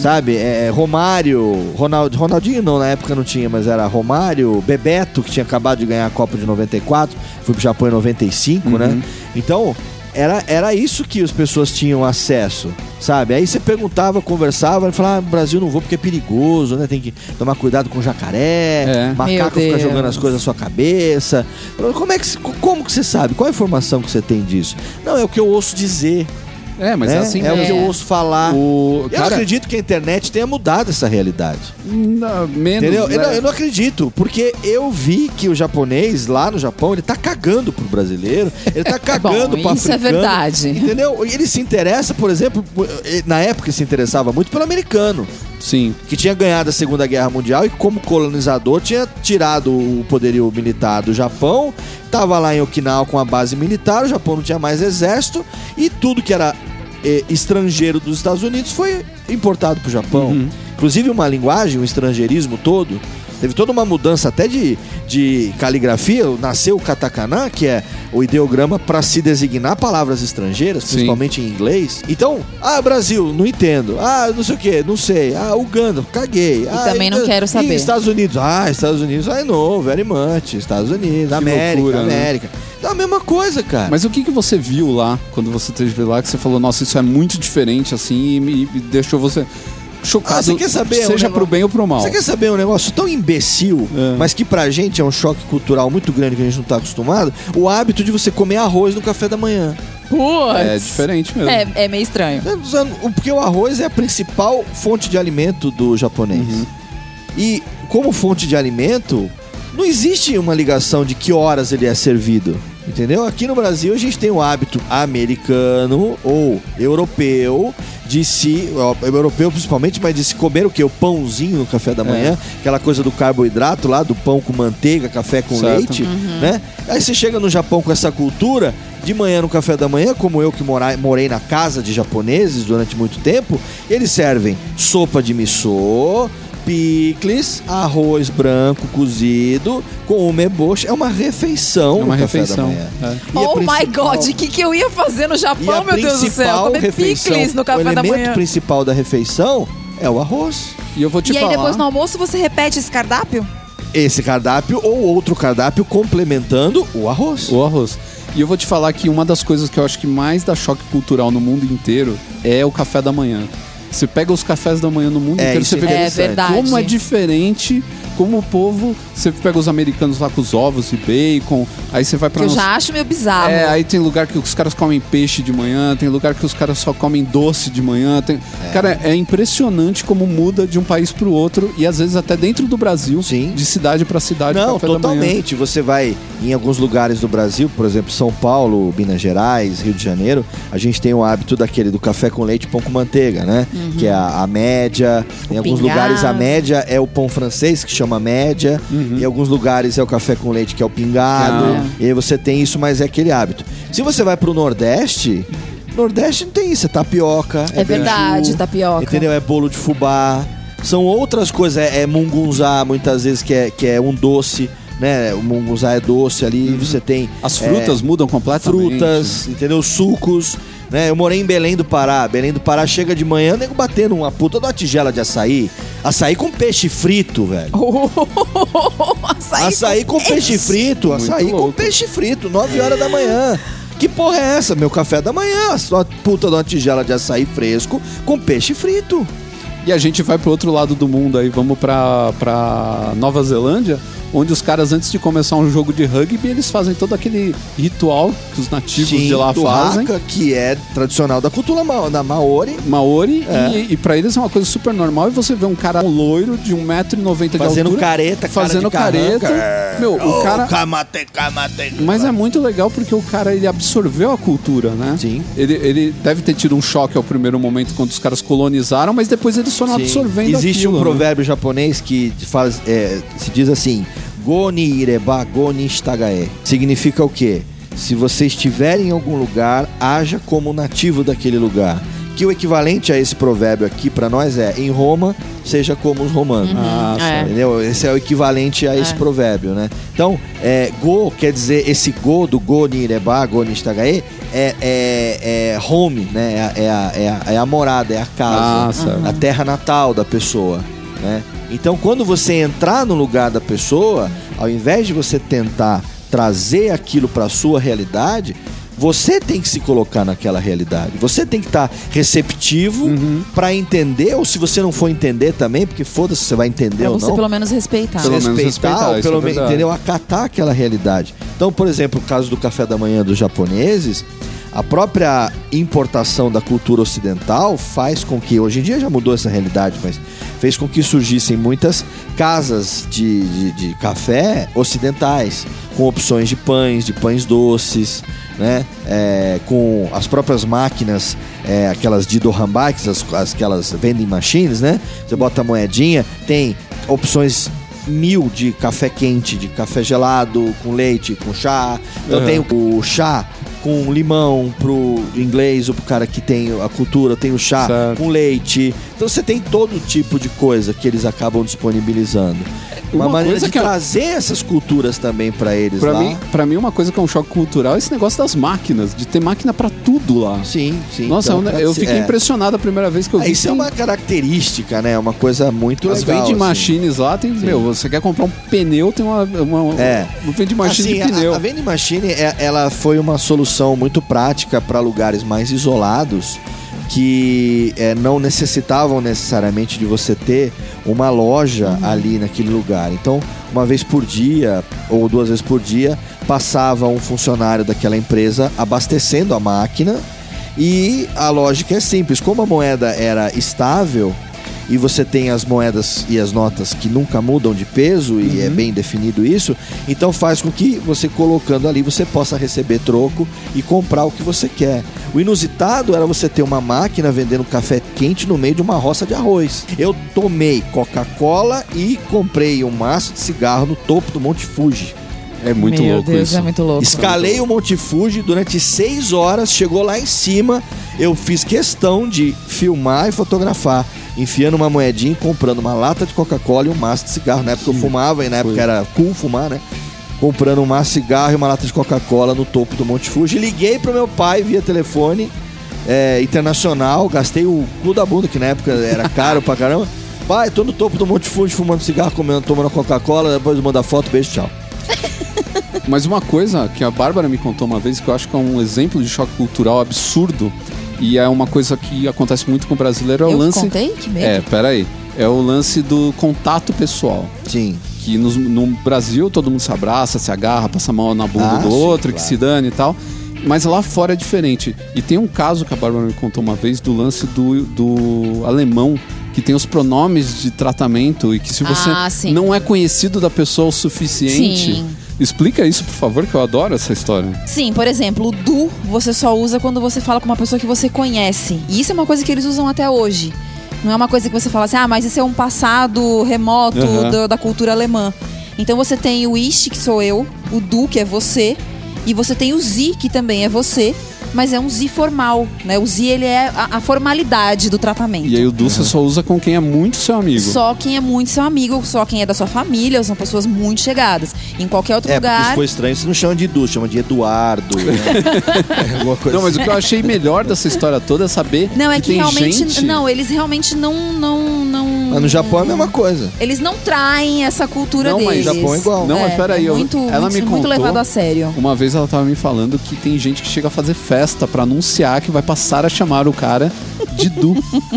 Sabe? Romário, Ronaldinho não, na época não tinha, mas era Romário, Bebeto, que tinha acabado de ganhar a Copa de 94, fui pro Japão em 95, né? Então, era isso que as pessoas tinham acesso, sabe? Aí você perguntava, conversava, e falava, Brasil não vou porque é perigoso, né? Tem que tomar cuidado com jacaré, macaco fica jogando as coisas na sua cabeça. Como que você sabe? Qual a informação que você tem disso? Não, é o que eu ouço dizer. Mas é assim mesmo. É o que eu ouço falar. Eu acredito que a internet tenha mudado essa realidade. Entendeu? Né? Eu não acredito, porque eu vi que o japonês lá no Japão, ele tá cagando pro brasileiro, ele tá cagando pro africano. Isso é verdade. Entendeu? Ele se interessa, por exemplo, na época se interessava muito pelo americano. Sim. Que tinha ganhado a Segunda Guerra Mundial e como colonizador tinha tirado o poderio militar do Japão, estava lá em Okinawa com a base militar, o Japão não tinha mais exército e tudo que era estrangeiro dos Estados Unidos foi importado para o Japão. Inclusive uma linguagem, um estrangeirismo todo. Teve toda uma mudança até de caligrafia. Nasceu o katakana, que é o ideograma para se designar palavras estrangeiras, principalmente em inglês. Então, Brasil, não entendo. Não sei o quê, não sei. Uganda, caguei. E também não quero saber. Estados Unidos. Estados Unidos, não, very much. Estados Unidos, América, loucura, América. Né? É a mesma coisa, cara. Mas o que você viu lá, quando você esteve lá, que você falou, nossa, isso é muito diferente, assim, e deixou você... chocado, você quer saber, seja pro bem ou pro mal. Você quer saber um negócio tão imbecil, mas que pra gente é um choque cultural muito grande que a gente não tá acostumado? O hábito de você comer arroz no café da manhã. Putz. É diferente mesmo. É meio estranho. Porque o arroz é a principal fonte de alimento do japonês. E como fonte de alimento, não existe uma ligação de que horas ele é servido. Entendeu? Aqui no Brasil a gente tem o hábito americano ou europeu de se... europeu principalmente, mas de se comer o quê? O pãozinho no café da manhã. Aquela coisa do carboidrato lá, do pão com manteiga, café com leite, né? Aí você chega no Japão com essa cultura, de manhã no café da manhã, como eu que morei na casa de japoneses durante muito tempo, eles servem sopa de missô... picles, arroz branco cozido, com umeboshi. É uma refeição no café da manhã. Oh my God, o que eu ia fazer no Japão, meu Deus do céu? Comer picles no café da manhã. O elemento principal da refeição é o arroz. E eu vou te falar... aí depois no almoço você repete esse cardápio? Esse cardápio ou outro cardápio complementando o arroz. O arroz. E eu vou te falar que uma das coisas que eu acho que mais dá choque cultural no mundo inteiro é o café da manhã. Você pega os cafés da manhã no mundo inteiro, você vê como é diferente, como o povo... Você pega os americanos lá com os ovos e bacon, aí você vai pra... Que eu já acho meio bizarro. Aí tem lugar que os caras comem peixe de manhã, tem lugar que os caras só comem doce de manhã. Cara, é impressionante como muda de um país pro outro e às vezes até dentro do Brasil, de cidade pra cidade. Não, café totalmente. Da manhã. Você vai em alguns lugares do Brasil, por exemplo, São Paulo, Minas Gerais, Rio de Janeiro, a gente tem o hábito daquele do café com leite e pão com manteiga, né? Que é a média. Em alguns lugares a média é o pão francês, que chama chama média, uhum. Em alguns lugares é o café com leite, que é o pingado, e aí você tem isso, mas é aquele hábito. Se você vai pro Nordeste... Nordeste não tem isso, é tapioca. É verdade, beiju, tapioca. Entendeu? É bolo de fubá. São outras coisas, é mungunzá, muitas vezes, que é um doce, né? O mungunzá é doce ali, você tem... As frutas mudam completamente. Frutas, entendeu? Sucos, né? Eu morei em Belém do Pará. Belém do Pará chega de manhã, o nego batendo uma puta de uma tigela de açaí. Açaí com peixe frito, velho. Açaí com peixe frito. Açaí com peixe frito, 9 horas da manhã. Que porra é essa? Meu café da manhã, só puta de uma tigela de açaí fresco com peixe frito. E a gente vai pro outro lado do mundo aí, vamos pra Nova Zelândia, onde os caras, antes de começar um jogo de rugby, eles fazem todo aquele ritual que os nativos de lá fazem. Que é tradicional da cultura da Maori. Maori, e pra eles é uma coisa super normal. E você vê um cara loiro de 1,90m de fazendo altura. Careta, fazendo careta. Meu, o cara... Kamate. Mas é muito legal porque o cara, ele absorveu a cultura, né? Sim. Ele deve ter tido um choque ao primeiro momento quando os caras colonizaram, mas depois eles foram absorvendo aquilo. Existe um provérbio japonês que se diz assim... Goni ireba, goni shitagae. Significa o quê? Se você estiver em algum lugar, haja como nativo daquele lugar. Que o equivalente a esse provérbio aqui pra nós é: em Roma, seja como os romanos. Entendeu? Esse é o equivalente a esse provérbio, né? Então, go quer dizer, esse go do goni ireba, goni shitagae é home, né? É a morada, é a casa, a terra natal da pessoa, né? Então, quando você entrar no lugar da pessoa, ao invés de você tentar trazer aquilo para a sua realidade, você tem que se colocar naquela realidade. Você tem que estar receptivo para entender, ou se você não for entender também, porque foda-se, você vai entender ou não. Você pelo menos respeitar. Entendeu? Acatar aquela realidade. Então, por exemplo, o caso do café da manhã dos japoneses, a própria importação da cultura ocidental faz com que, hoje em dia já mudou essa realidade, mas fez com que surgissem muitas casas de café ocidentais, com opções de pães doces, né? Com as próprias máquinas, aquelas de Dohambakis, aquelas vending machines, né? Você bota a moedinha, tem opções... 1000 de café quente, de café gelado, com leite, com chá. Então tem o chá com limão pro inglês, ou pro cara que tem a cultura, tem o chá com leite. Então você tem todo tipo de coisa que eles acabam disponibilizando. Uma maneira de trazer essas culturas também pra eles lá. Pra mim, uma coisa que é um choque cultural é esse negócio das máquinas, de ter máquina pra tudo lá. Sim, sim. Nossa, então, eu fiquei impressionado a primeira vez que eu vi. Isso é uma característica, né? É uma coisa muito legal. As vending machines lá tem, meu, você quer comprar um pneu, tem uma vending machine de pneu. A vending machine, ela foi uma solução muito prática pra lugares mais isolados, que não necessitavam necessariamente de você ter uma loja ali naquele lugar. Então, uma vez por dia ou duas vezes por dia, passava um funcionário daquela empresa abastecendo a máquina, e a lógica é simples. Como a moeda era estável e você tem as moedas e as notas que nunca mudam de peso, e é bem definido isso, então faz com que você, colocando ali, você possa receber troco e comprar o que você quer. O inusitado era você ter uma máquina vendendo café quente no meio de uma roça de arroz. Eu tomei Coca-Cola e comprei um maço de cigarro no topo do Monte Fuji. É muito louco isso. É muito louco. Escalei o Monte Fuji durante 6 horas, chegou lá em cima, eu fiz questão de filmar e fotografar, enfiando uma moedinha, comprando uma lata de Coca-Cola e um maço de cigarro. Na época eu fumava, e na época era cool fumar, né? Comprando um maço de cigarro e uma lata de Coca-Cola no topo do Monte Fuji. Liguei pro meu pai via telefone internacional, gastei o cu da bunda, que na época era caro pra caramba. Pai, tô no topo do Monte Fuji fumando cigarro, comendo, tomando Coca-Cola, depois manda foto, beijo, tchau. Mas uma coisa que a Bárbara me contou uma vez, que eu acho que é um exemplo de choque cultural absurdo, e é uma coisa que acontece muito com o brasileiro, é o lance... Eu contei? Que medo. Peraí. É o lance do contato pessoal. Sim. Que no Brasil todo mundo se abraça, se agarra, passa a mão na bunda do outro, que se dane e tal. Mas lá fora é diferente. E tem um caso que a Bárbara me contou uma vez, do lance do alemão, que tem os pronomes de tratamento, e que se você não é conhecido da pessoa o suficiente... Sim. Explica isso, por favor, que eu adoro essa história. Sim, por exemplo, o du você só usa quando você fala com uma pessoa que você conhece. E isso é uma coisa que eles usam até hoje. Não é uma coisa que você fala assim, ah, mas esse é um passado remoto da cultura alemã. Então você tem o Ich, que sou eu, o Du, que é você, e você tem o Sie, que também é você, mas é um Sie formal, né? O Sie, ele é a formalidade do tratamento. E aí o Du você só usa com quem é muito seu amigo. Só quem é muito seu amigo, só quem é da sua família, são pessoas muito chegadas. Em qualquer outro lugar... Porque se for estranho, você não chama de Du, chama de Eduardo, né? Alguma coisa. Não, mas o que eu achei melhor dessa história toda é saber não, é que tem realmente, gente... Não, eles realmente não... Mas no Japão é a mesma coisa. Eles não traem essa cultura deles. Não, mas no Japão é igual. Não, mas peraí. Ela me contou, muito levado a sério. Uma vez ela tava me falando que tem gente que chega a fazer festa pra anunciar que vai passar a chamar o cara de Du.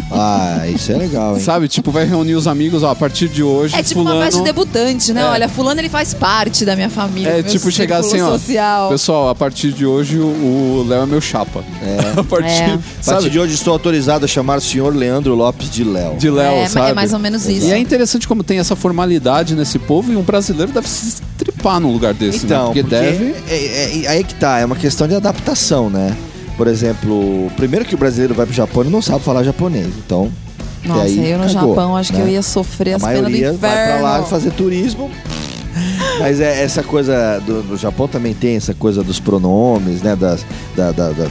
Ah, isso é legal, hein? Sabe, tipo, vai reunir os amigos, ó, a partir de hoje, é tipo fulano... uma festa de debutante, né? É. Olha, fulano, ele faz parte da minha família. É, tipo, chegar assim, social. Ó, pessoal, a partir de hoje o Léo é meu chapa. É. A partir de hoje estou autorizado a chamar o senhor Leandro Lopes de Léo. De Léo, sabe? É mais ou menos isso. E é interessante como tem essa formalidade nesse povo, e um brasileiro deve se estripar num lugar desse, então, né? Porque deve... Aí que tá, é uma questão de adaptação, né? Por exemplo, primeiro que o brasileiro vai pro Japão, ele não sabe falar japonês, então... Nossa, aí, eu no Japão acho que eu ia sofrer as penas do inferno. A maioria vai pra lá fazer turismo... Mas essa coisa do Japão também tem essa coisa dos pronomes, né?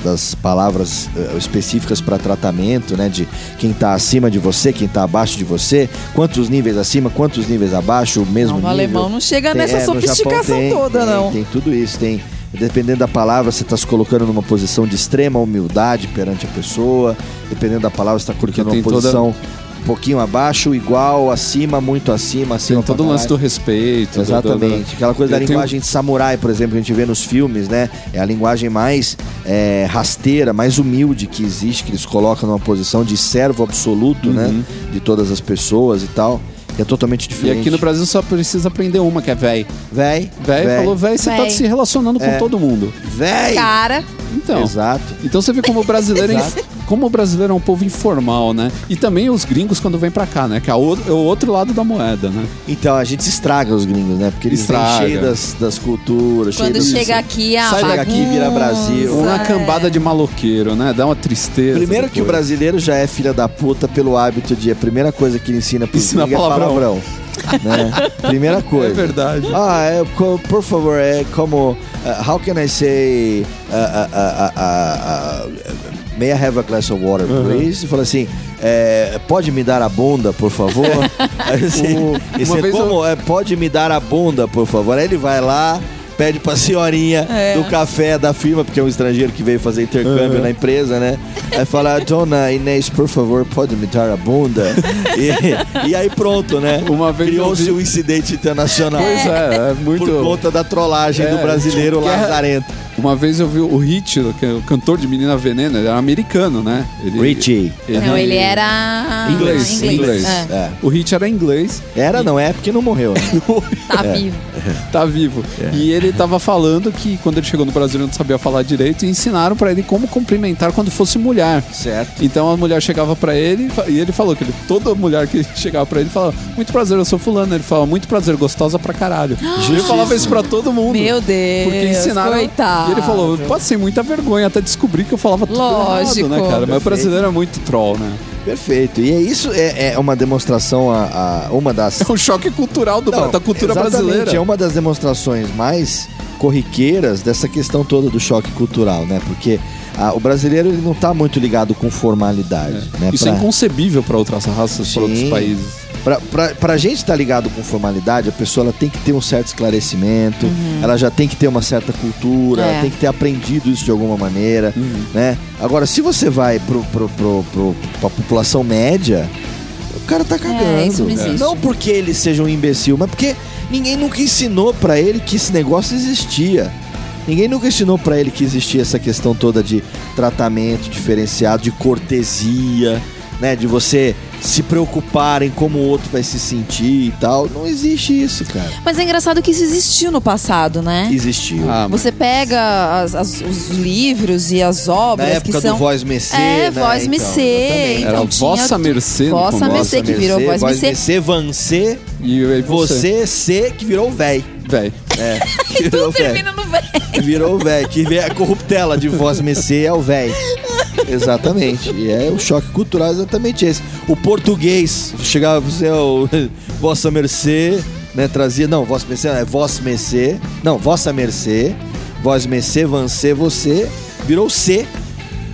Das palavras específicas para tratamento, né? De quem tá acima de você, quem tá abaixo de você, quantos níveis acima, quantos níveis abaixo, o mesmo nível. O alemão não chega nessa sofisticação toda, não. Tem tudo isso, tem. Dependendo da palavra, você está se colocando numa posição de extrema humildade perante a pessoa. Dependendo da palavra, você está colocando numa posição... um pouquinho abaixo, igual, acima, muito acima, acima. Tem todo o lance do respeito. Exatamente. Aquela coisa da linguagem de samurai, por exemplo, que a gente vê nos filmes, né? É a linguagem mais rasteira, mais humilde que existe, que eles colocam numa posição de servo absoluto, né? De todas as pessoas e tal. É totalmente diferente. E aqui no Brasil só precisa aprender uma, que é véi. Véi. Falou véi, você tá se relacionando com todo mundo. Véi. Cara. Então. Exato. Então você vê como o brasileiro... Como o brasileiro é um povo informal, né? E também os gringos quando vêm pra cá, né? Que é o outro lado da moeda, né? Então, a gente estraga os gringos, né? Porque eles vêm cheios das culturas. Quando chega aqui, sai daqui, vira Brasil. Uma cambada de maloqueiro, né? Dá uma tristeza. Primeiro depois. Que o brasileiro já é filha da puta pelo hábito de... A primeira coisa que ele ensina pro gringo é palavrão. Né? Primeira coisa. É verdade. Por favor, como... how can I say... may I have a glass of water, please? Fala assim, pode me dar a bunda, por favor? Assim, pode me dar a bunda, por favor? Aí ele vai lá, pede pra senhorinha do café da firma, porque é um estrangeiro que veio fazer intercâmbio na empresa, né? Aí fala, dona Inês, por favor, pode me dar a bunda? E aí pronto, né? Criou-se um incidente internacional. Pois é muito... Por conta da trollagem do brasileiro lazarento. Uma vez eu vi o Rich, que é o cantor de Menina Veneno, ele era americano, né? Richie. Não, ele era... Inglês. É. O Rich era inglês. Não é porque não morreu. Né? Vivo. Tá vivo. E ele tava falando que quando ele chegou no Brasil ele não sabia falar direito e ensinaram pra ele como cumprimentar quando fosse mulher. Certo. Então a mulher chegava pra ele e ele falou que toda mulher que chegava pra ele falava, muito prazer, eu sou fulano. Ele falava, muito prazer, gostosa pra caralho. Ele falava isso pra todo mundo. Meu Deus. Porque ensinaram... Coitado. E ele falou, passei muita vergonha até descobrir que eu falava tudo errado, né, cara? Perfeito. Mas o brasileiro é muito troll, né? Perfeito. E isso é uma demonstração, uma das... É um choque cultural da cultura brasileira. É uma das demonstrações mais corriqueiras dessa questão toda do choque cultural, né? Porque o brasileiro ele não está muito ligado com formalidade. Né? Isso é inconcebível para outras raças, para outros países. Pra gente estar ligado com formalidade, a pessoa ela tem que ter um certo esclarecimento, ela já tem que ter uma certa cultura, ela tem que ter aprendido isso de alguma maneira, né? Agora, se você vai pra população média, o cara tá cagando. Isso não existe. Não porque ele seja um imbecil, mas porque ninguém nunca ensinou pra ele que esse negócio existia. Ninguém nunca ensinou pra ele que existia essa questão toda de tratamento diferenciado, de cortesia, né? De você... se preocuparem como o outro vai se sentir e tal. Não existe isso, cara. Mas é engraçado que isso existiu no passado, né? Existiu. Você pega os livros e as obras. Na época que são... do Vós Mercê. É, né? Vós Mercê. Então, era Vossa Mercê. Vossa Mercê que virou Vós Mercê. Vós Mercê, Vancê. E você, C, que virou véi. Véi. É. Tudo termina no véi. Virou véi. Que é a corruptela de Vós Mercê é o véi. Exatamente. E é o choque cultural exatamente esse. O português chegava pro céu, vossa mercê, né? Trazia, não, vossa mercê, é vossa mercê. Não, vossa mercê, vós mercê, vancê, você, virou C.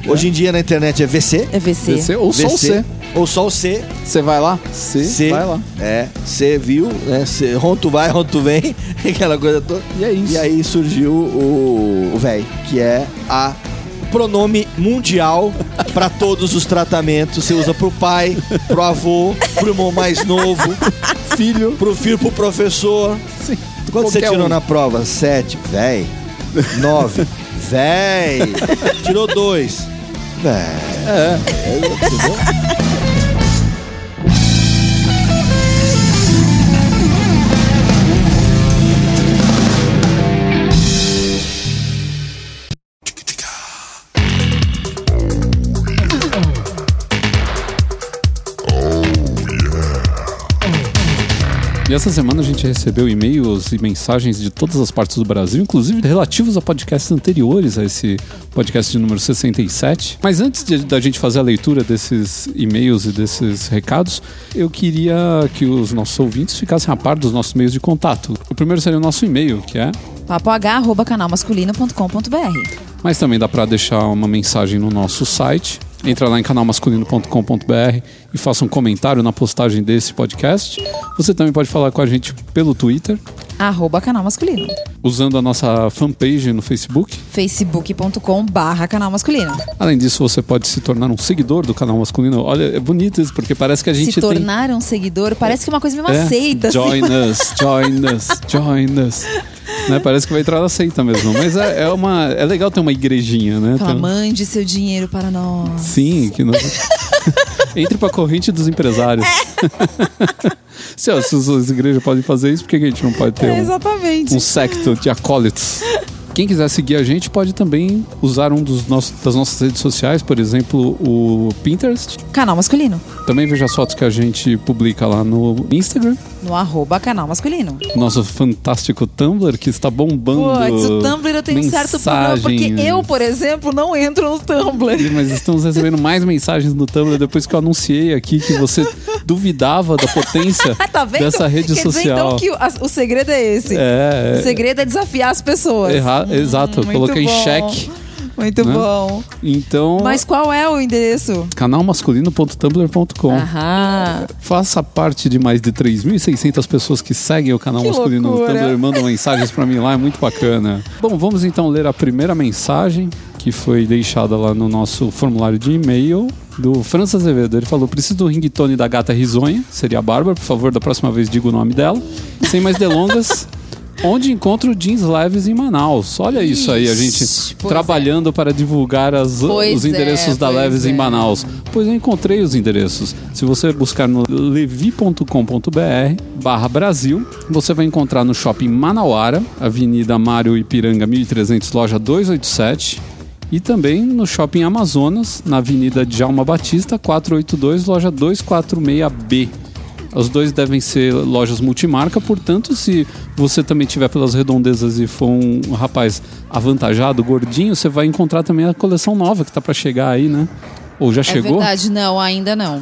Hoje em dia na internet é VC. É VC. VC ou só o C. Ou só o C. Você vai lá? C. Vai lá. É. C, viu? Né? C, ronto vai, ronto vem. Aquela coisa toda. E é isso. E aí surgiu o véi, que é a pronome mundial pra todos os tratamentos. Você usa pro pai, pro avô, pro irmão mais novo, filho, pro professor. Sim. Quanto você tirou na prova? 7, véi. 9, véi. Tirou 2. E essa semana a gente recebeu e-mails e mensagens de todas as partes do Brasil, inclusive relativos a podcasts anteriores a esse podcast de número 67. Mas antes da gente fazer a leitura desses e-mails e desses recados, eu queria que os nossos ouvintes ficassem a par dos nossos meios de contato. O primeiro seria o nosso e-mail, que é papoh@canalmasculino.com.br. Mas também dá para deixar uma mensagem no nosso site. Entra lá em canalmasculino.com.br e faça um comentário na postagem desse podcast. Você também pode falar com a gente pelo Twitter. @canalmasculino. Usando a nossa fanpage no Facebook. facebook.com/canalmasculino. Além disso, você pode se tornar um seguidor do Canal Masculino. Olha, é bonito isso, porque parece que a gente tem... Se tornar um seguidor? Parece que é uma coisa meio uma seita. Join us. Né? Parece que vai entrar na seita mesmo. Mas é legal ter uma igrejinha, né? Fala, mande seu dinheiro para nós. Sim, que nós... Entre pra corrente dos empresários. Se as igrejas podem fazer isso, por que a gente não pode ter um secto de acólitos? Quem quiser seguir a gente pode também usar um das nossas redes sociais, por exemplo, o Pinterest. Canal Masculino. Também veja as fotos que a gente publica lá no Instagram. No @Canal Masculino. Nosso fantástico Tumblr, que está bombando. Puts, o Tumblr eu tenho certo problema, porque eu, por exemplo, não entro no Tumblr. Sim, mas estamos recebendo mais mensagens no Tumblr depois que eu anunciei aqui que você duvidava da potência tá vendo? Dessa rede social. Quer dizer, então, que o segredo é esse. O segredo é desafiar as pessoas. Exato, eu coloquei em xeque. Muito bom. Então, mas qual é o endereço? canalmasculino.tumblr.com. Faça parte de mais de 3.600 pessoas que seguem o Canal Masculino no Tumblr e mandam mensagens pra mim lá, é muito bacana. Bom, vamos então ler a primeira mensagem que foi deixada lá no nosso formulário de e-mail do França Azevedo. Ele falou: preciso do ringtone da gata risonha, seria a Bárbara, por favor, da próxima vez diga o nome dela. Sem mais delongas. Onde encontro jeans Leves em Manaus. Olha isso aí, a gente trabalhando para divulgar os endereços da Leves em Manaus. Pois eu encontrei os endereços. Se você buscar no levi.com.br/Brasil, você vai encontrar no Shopping Manauara, Avenida Mário Ipiranga 1300, loja 287. E também no Shopping Amazonas, na Avenida Djalma Batista 482, loja 246B. Os dois devem ser lojas multimarca, portanto, se você também estiver pelas redondezas e for um rapaz avantajado, gordinho, você vai encontrar também a coleção nova que está para chegar aí, né? Ou já chegou? É verdade, não, ainda não.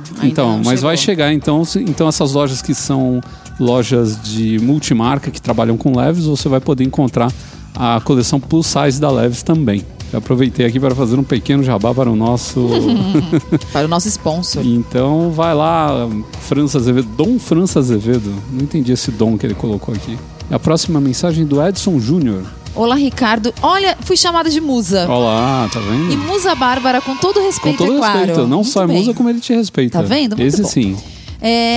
Vai chegar. Então, essas lojas que são lojas de multimarca, que trabalham com Leves, você vai poder encontrar a coleção plus size da Leves também. Eu aproveitei aqui para fazer um pequeno jabá para o nosso... para o nosso sponsor. Então, vai lá, França Azevedo. Dom França Azevedo. Não entendi esse dom que ele colocou aqui. A próxima mensagem do Edson Júnior. Olá, Ricardo. Olha, fui chamada de musa. Olá, tá vendo? E musa Bárbara, com todo respeito, é claro. Com todo respeito. Não só é musa, como ele te respeita. Tá vendo? Muito esse bom. Sim.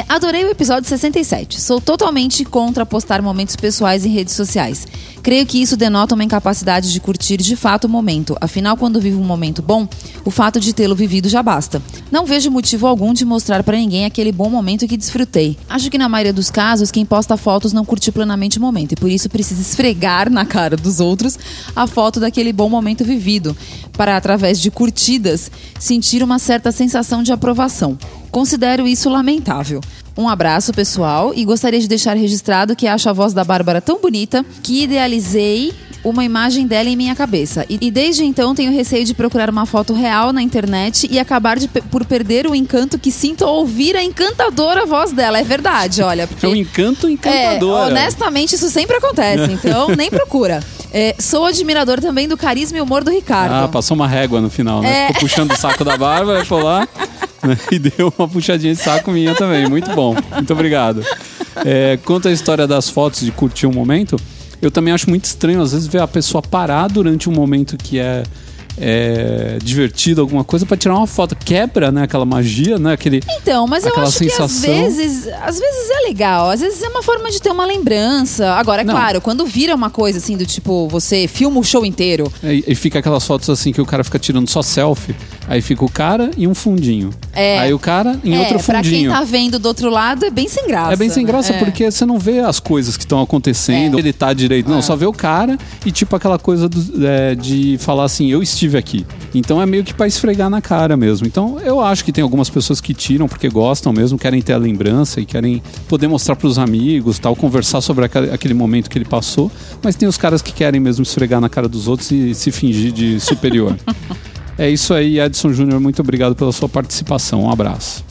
Adorei o episódio 67. Sou totalmente contra postar momentos pessoais em redes sociais. Creio que isso denota uma incapacidade de curtir de fato o momento. Afinal, quando vivo um momento bom, o fato de tê-lo vivido já basta. Não vejo motivo algum de mostrar pra ninguém aquele bom momento que desfrutei. Acho que na maioria dos casos, quem posta fotos não curte plenamente o momento. E por isso precisa esfregar na cara dos outros a foto daquele bom momento vivido, para, através de curtidas, sentir uma certa sensação de aprovação. Considero isso lamentável. Um abraço, pessoal, e gostaria de deixar registrado que acho a voz da Bárbara tão bonita que idealizei uma imagem dela em minha cabeça. E desde então tenho receio de procurar uma foto real na internet e acabar por perder o encanto que sinto ao ouvir a encantadora voz dela. É verdade, olha. Porque é um encanto encantadora. É, honestamente, isso sempre acontece. Então, nem procura. É, sou admirador também do carisma e humor do Ricardo. Ah, passou uma régua no final, né? É. Ficou puxando o saco da Bárbara e foi lá... E deu uma puxadinha de saco minha também. Muito bom, muito obrigado. É, quanto à história das fotos, de curtir um momento, eu também acho muito estranho às vezes ver a pessoa parar durante um momento que é divertido, alguma coisa, pra tirar uma foto. Quebra, né, aquela magia, né, aquele... Então, mas eu acho sensação. Que às vezes é legal, às vezes é uma forma de ter uma lembrança. Agora, é claro, quando vira uma coisa assim do tipo, você filma o show inteiro e fica aquelas fotos assim que o cara fica tirando só selfie, aí fica o cara em um fundinho, aí o cara em outro fundinho. Pra quem tá vendo do outro lado é bem sem graça. É bem sem graça, né? Porque você não vê as coisas que estão acontecendo, ele tá direito, não, só vê o cara e tipo aquela coisa de falar assim, eu estive aqui. Então é meio que pra esfregar na cara mesmo. Então eu acho que tem algumas pessoas que tiram porque gostam mesmo, querem ter a lembrança e querem poder mostrar pros amigos, tal, conversar sobre aquele momento que ele passou, mas tem os caras que querem mesmo esfregar na cara dos outros e se fingir de superior. É isso aí, Edson Júnior, muito obrigado pela sua participação. Um abraço.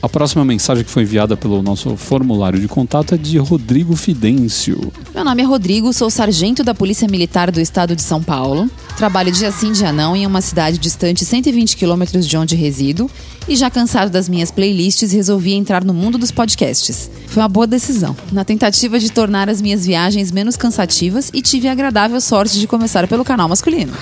A próxima mensagem que foi enviada pelo nosso formulário de contato é de Rodrigo Fidêncio. Meu nome é Rodrigo, sou sargento da Polícia Militar do Estado de São Paulo. Trabalho dia sim, dia não, em uma cidade distante 120 quilômetros de onde resido. E já cansado das minhas playlists, resolvi entrar no mundo dos podcasts. Foi uma boa decisão, na tentativa de tornar as minhas viagens menos cansativas, e tive a agradável sorte de começar pelo Canal Masculino.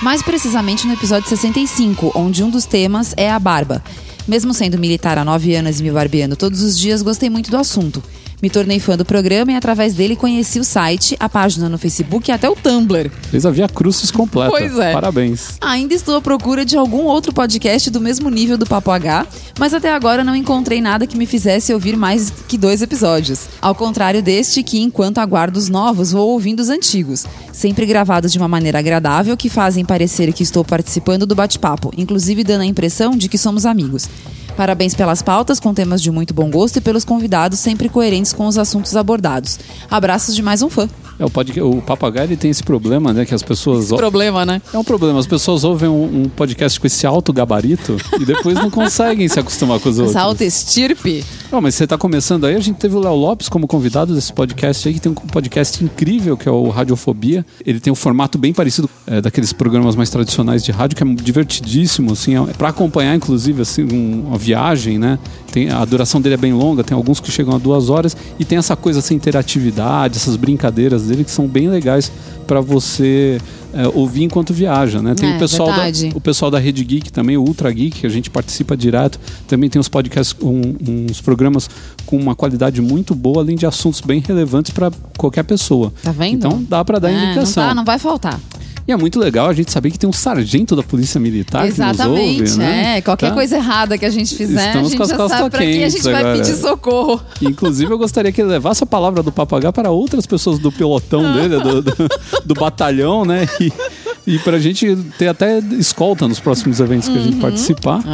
Mais precisamente no episódio 65, onde um dos temas é a barba. Mesmo sendo militar há 9 anos e me barbeando todos os dias, gostei muito do assunto. Me tornei fã do programa e através dele conheci o site, a página no Facebook e até o Tumblr. Fez a Via Crucis completa. Pois é. Parabéns. Ainda estou à procura de algum outro podcast do mesmo nível do Papo H, mas até agora não encontrei nada que me fizesse ouvir mais que 2 episódios. Ao contrário deste, que enquanto aguardo os novos, vou ouvindo os antigos. Sempre gravados de uma maneira agradável, que fazem parecer que estou participando do bate-papo, inclusive dando a impressão de que somos amigos. Parabéns pelas pautas, com temas de muito bom gosto, e pelos convidados, sempre coerentes com os assuntos abordados. Abraços de mais um fã. O Papo H, ele tem esse problema, né? Que as pessoas... Problema, né? É um problema. As pessoas ouvem um podcast com esse alto gabarito e depois não conseguem se acostumar com os outros. Essa alta estirpe. Não, mas você tá começando aí. A gente teve o Léo Lopes como convidado desse podcast aí, que tem um podcast incrível, que é o Radiofobia. Ele tem um formato bem parecido daqueles programas mais tradicionais de rádio, que é divertidíssimo, assim. É pra acompanhar, inclusive, assim, uma viagem, né? A duração dele é bem longa, tem alguns que chegam a 2 horas e tem essa coisa, essa interatividade, essas brincadeiras dele que são bem legais para você ouvir enquanto viaja, né? Tem o pessoal da Rede Geek também, o Ultra Geek, que a gente participa direto. Também tem uns podcasts, uns programas com uma qualidade muito boa, além de assuntos bem relevantes para qualquer pessoa. Tá vendo? Então dá para dar indicação. Não vai faltar. E é muito legal a gente saber que tem um sargento da Polícia Militar. Exatamente, que nos ouve, né? Qualquer coisa errada que a gente fizer, estamos a gente já sabe pra quem a gente agora vai pedir socorro. Inclusive, eu gostaria que ele levasse a palavra do Papo H para outras pessoas do pelotão dele, do batalhão, né? E pra gente ter até escolta nos próximos eventos que a gente participar,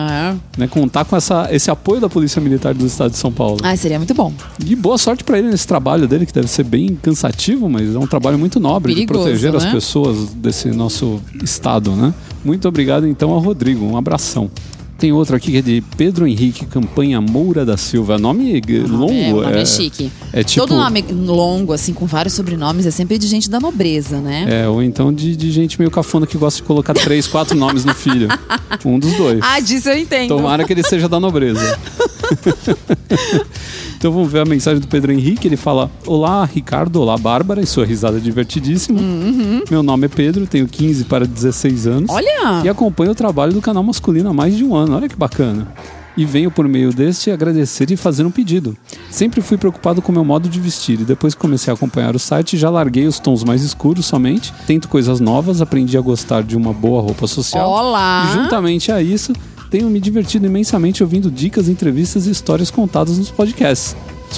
né? Contar com esse apoio da Polícia Militar do Estado de São Paulo. Ah, seria muito bom. E boa sorte pra ele nesse trabalho dele, que deve ser bem cansativo, mas é um trabalho muito nobre, perigoso, de proteger, né, as pessoas desse nosso estado, né? Muito obrigado, então, a Rodrigo. Um abração. Tem outro aqui que é de Pedro Henrique Campanha Moura da Silva. Nome longo. Nome é chique. É tipo... Todo nome longo, assim, com vários sobrenomes, é sempre de gente da nobreza, né? É, ou então de gente meio cafona que gosta de colocar 3, 4 nomes no filho. Um dos dois. Ah, disso eu entendo. Tomara que ele seja da nobreza. Então vamos ver a mensagem do Pedro Henrique. Ele fala: olá, Ricardo, olá, Bárbara. E sua risada é divertidíssima. Meu nome é Pedro, tenho 15 para 16 anos. Olha! E acompanho o trabalho do Canal Masculino há mais de 1 ano. Olha que bacana. E venho por meio deste agradecer e fazer um pedido. Sempre fui preocupado com o meu modo de vestir, e depois que comecei a acompanhar o site, já larguei os tons mais escuros somente. Tento coisas novas, aprendi a gostar de uma boa roupa social. Olá! E juntamente a isso, tenho me divertido imensamente ouvindo dicas, entrevistas e histórias contadas nos podcasts.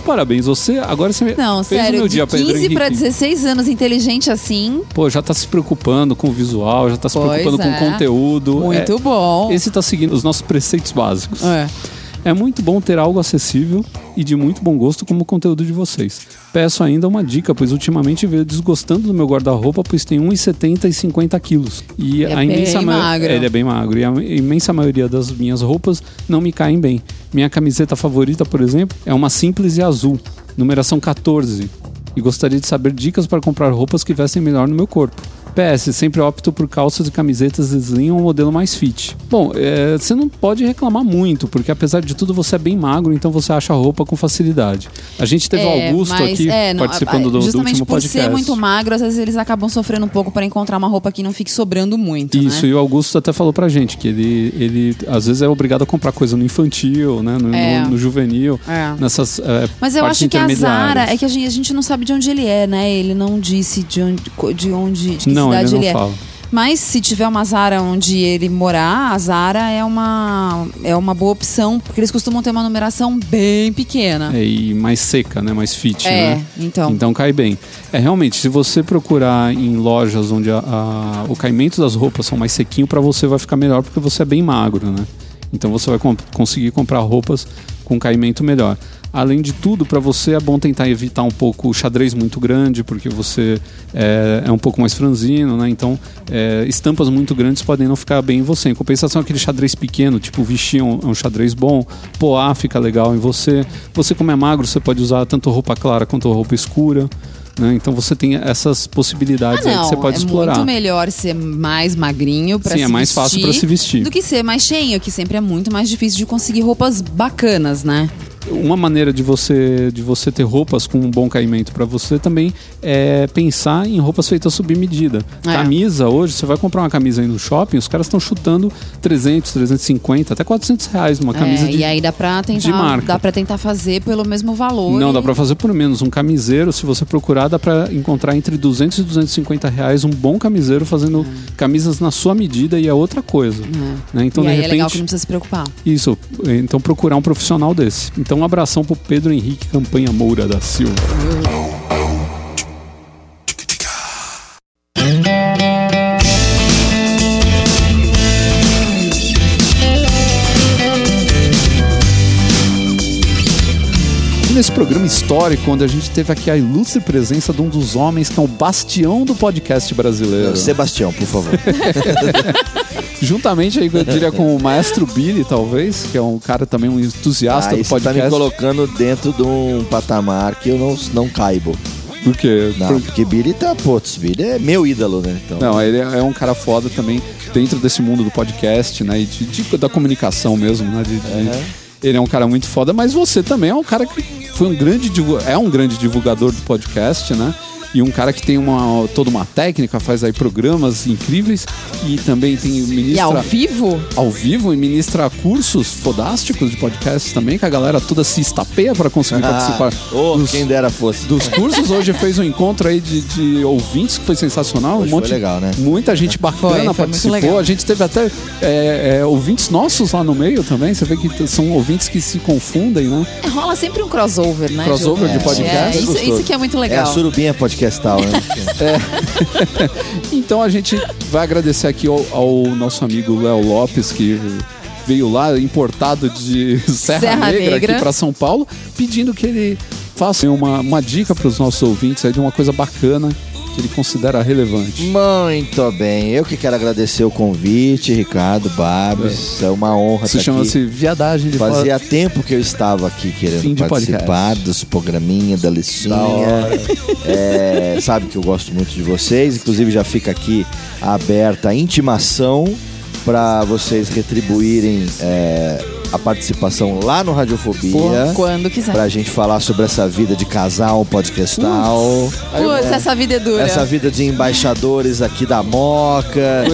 Parabéns, você agora você não, fez sério, o meu dia, Pedro Henrique. De 15 para 16 anos, inteligente assim. Pô, já tá se preocupando com o visual, já tá se preocupando com o conteúdo. Muito bom. Esse tá seguindo os nossos preceitos básicos. É muito bom ter algo acessível e de muito bom gosto como o conteúdo de vocês. Peço ainda uma dica, pois ultimamente veio desgostando do meu guarda-roupa, pois tem 1,70 e 50 quilos. E é a imensa ele é bem magro. E a imensa maioria das minhas roupas não me caem bem. Minha camiseta favorita, por exemplo, é uma simples e azul, numeração 14. E gostaria de saber dicas para comprar roupas que vestem melhor no meu corpo. PS, sempre opto por calças e camisetas slim ou um modelo mais fit. Bom, você não pode reclamar muito, porque apesar de tudo você é bem magro, então você acha roupa com facilidade. A gente teve o Augusto aqui participando do último podcast. Justamente por ser muito magro, às vezes eles acabam sofrendo um pouco para encontrar uma roupa que não fique sobrando muito. Isso, né? E o Augusto até falou pra gente que ele às vezes é obrigado a comprar coisa no infantil, né? No juvenil, nessas mas eu acho que a Zara, é que a gente não sabe de onde ele é, né? Ele não disse de onde de que cidade ele é. Fala. Mas se tiver uma Zara onde ele morar, a Zara é uma boa opção, porque eles costumam ter uma numeração bem pequena. E mais seca, né? Mais fit, né? Então cai bem. Realmente, se você procurar em lojas onde o caimento das roupas são mais sequinho, pra você vai ficar melhor, porque você é bem magro, né? Então você vai conseguir comprar roupas com caimento melhor. Além de tudo, para você é bom tentar evitar um pouco o xadrez muito grande, porque você é um pouco mais franzino, né? Então, estampas muito grandes podem não ficar bem em você. Em compensação, aquele xadrez pequeno, tipo Vichy, é um xadrez bom. Poá fica legal em você. Você, como é magro, você pode usar tanto roupa clara quanto roupa escura, né? Então você tem essas possibilidades aí que você pode explorar. É muito melhor ser mais magrinho pra se vestir. Sim, é mais fácil pra se vestir. Do que ser mais cheio, que sempre é muito mais difícil de conseguir roupas bacanas, né? Uma maneira de você ter roupas com um bom caimento pra você também é pensar em roupas feitas sob medida. Camisa, hoje, você vai comprar uma camisa aí no shopping, os caras estão chutando 300, 350, até 400 reais numa camisa de marca. E aí dá pra tentar fazer pelo mesmo valor. Não, dá pra fazer por menos. Um camiseiro, se você procurar, dá pra encontrar entre 200 e 250 reais um bom camiseiro fazendo camisas na sua medida, e é outra coisa. Né? Então, e aí de repente, é legal que não precisa se preocupar. Isso. Então procurar um profissional desse. Então, um abração pro Pedro Henrique Campanha Moura da Silva. Nesse programa histórico, onde a gente teve aqui a ilustre presença de um dos homens que é o bastião do podcast brasileiro. Sebastião, por favor. Juntamente aí, eu diria, com o Maestro Billy, talvez, que é um cara também, um entusiasta do podcast. Você tá me colocando dentro de um patamar que eu não caibo. Por quê? Não, porque Billy Billy é meu ídolo, né? Então... Não, ele é um cara foda também dentro desse mundo do podcast, né? E da comunicação mesmo, né? Ele é um cara muito foda, mas você também é um cara que foi um grande divulgador do podcast, né? E um cara que tem toda uma técnica, faz aí programas incríveis e também ministra... E ao vivo? Ao vivo, e ministra cursos fodásticos de podcast também, que a galera toda se estapeia para conseguir participar. Quem dera fosse. Dos cursos. Hoje fez um encontro aí de ouvintes que foi sensacional. Hoje foi legal, né? Muita gente bacana foi participou. A gente teve até ouvintes nossos lá no meio também. Você vê que são ouvintes que se confundem, né? Rola sempre um crossover, né? Crossover de podcast. Isso que é muito legal. É a Surubinha Podcast. Então a gente vai agradecer aqui ao nosso amigo Léo Lopes, que veio lá importado de Serra Negra aqui para São Paulo, pedindo que ele faça uma dica para os nossos ouvintes aí de uma coisa bacana que ele considera relevante. Muito bem, eu que quero agradecer o convite, Ricardo, Babs, é uma honra estar aqui. Chama-se Viadagem de Podcast. Fazia tempo que eu estava aqui querendo participar dos programinhas, da licinha. Sabe que eu gosto muito de vocês, inclusive já fica aqui aberta a intimação para vocês retribuírem a participação lá no Radiofobia. Quando quiser. Pra gente falar sobre essa vida de casal, podcastal. Essa vida é dura. Essa vida de embaixadores aqui da Moca,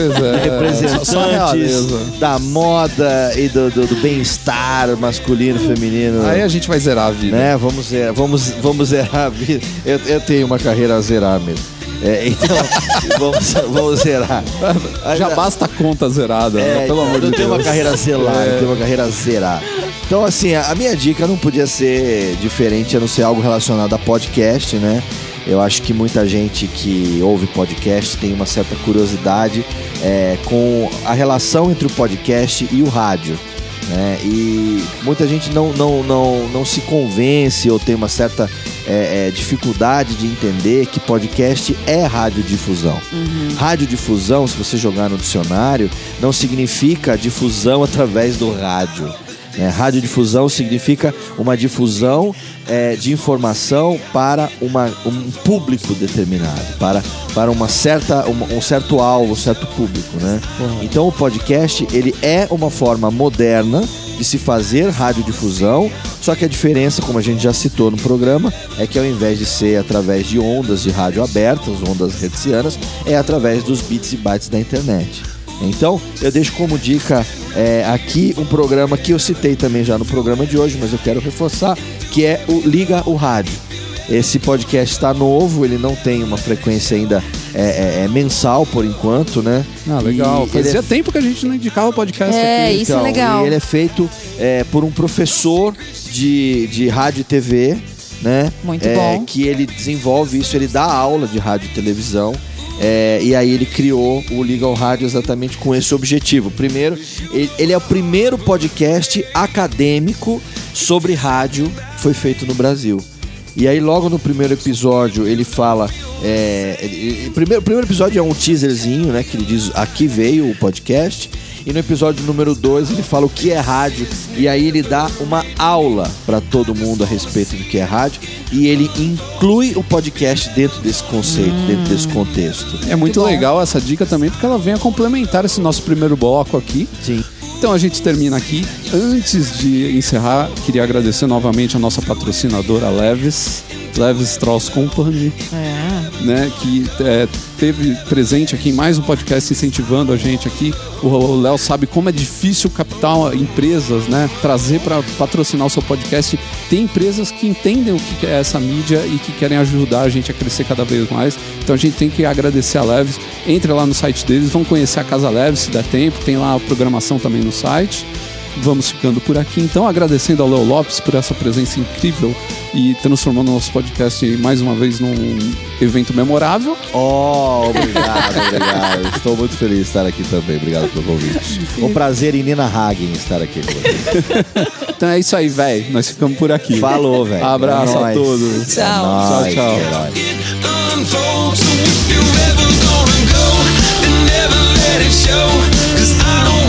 representantes da moda e do bem-estar masculino, feminino. Aí a gente vai zerar a vida. Né? Vamos zerar a vida. Eu tenho uma carreira a zerar mesmo. Então, vamos zerar. Já basta a conta zerada, né? Pelo amor de Deus. Eu tenho uma carreira a zerar, Então, assim, a minha dica não podia ser diferente, a não ser algo relacionado a podcast, né? Eu acho que muita gente que ouve podcast tem uma certa curiosidade com a relação entre o podcast e o rádio. né? E muita gente não se convence ou tem uma certa dificuldade de entender que podcast é radiodifusão. Uhum. Radiodifusão, se você jogar no dicionário, não significa difusão através do rádio. Radiodifusão significa uma difusão de informação para um público determinado, para um certo alvo, um certo público, né? Uhum. Então o podcast, ele é uma forma moderna de se fazer radiodifusão, só que a diferença, como a gente já citou no programa, é que ao invés de ser através de ondas de rádio abertas, ondas hertzianas, é através dos bits e bytes da internet. Então, eu deixo como dica aqui um programa que eu citei também já no programa de hoje, mas eu quero reforçar, que é o Liga o Rádio. Esse podcast está novo, ele não tem uma frequência ainda mensal por enquanto, né? Ah, legal. Fazia tempo que a gente não indicava o podcast aqui. Então, isso é legal. E ele é feito por um professor de rádio e TV, né? Muito bom. Que ele desenvolve isso, ele dá aula de rádio e televisão. E aí ele criou o Liga ao Rádio exatamente com esse objetivo. Primeiro, ele é o primeiro podcast acadêmico sobre rádio que foi feito no Brasil. E aí logo no primeiro episódio ele fala... o primeiro episódio é um teaserzinho, né, que ele diz aqui veio o podcast. E no episódio número 2 ele fala o que é rádio. E aí ele dá uma aula para todo mundo a respeito do que é rádio. E ele inclui o podcast dentro desse conceito, dentro desse contexto. É muito legal essa dica também, porque ela vem a complementar esse nosso primeiro bloco aqui. Sim. Então a gente termina aqui. Antes de encerrar, queria agradecer novamente a nossa patrocinadora Leves, Levis Strauss Company, né, que teve presente aqui em mais um podcast incentivando a gente aqui. O Léo sabe como é difícil captar empresas, né, trazer para patrocinar o seu podcast. Tem empresas que entendem o que é essa mídia e que querem ajudar a gente a crescer cada vez mais. Então a gente tem que agradecer a Leves. Entre lá no site deles, vão conhecer a Casa Leves se der tempo. Tem lá a programação também no site. Vamos ficando por aqui, então, agradecendo ao Léo Lopes por essa presença incrível e transformando o nosso podcast mais uma vez num evento memorável. Oh, obrigado. Estou muito feliz de estar aqui também. Obrigado pelo convite. Um prazer em Nina Hagen estar aqui com vocês. Então é isso aí, velho. Nós ficamos por aqui. Falou, velho. Abraço a todos. Tchau. Tchau, tchau. É nóis.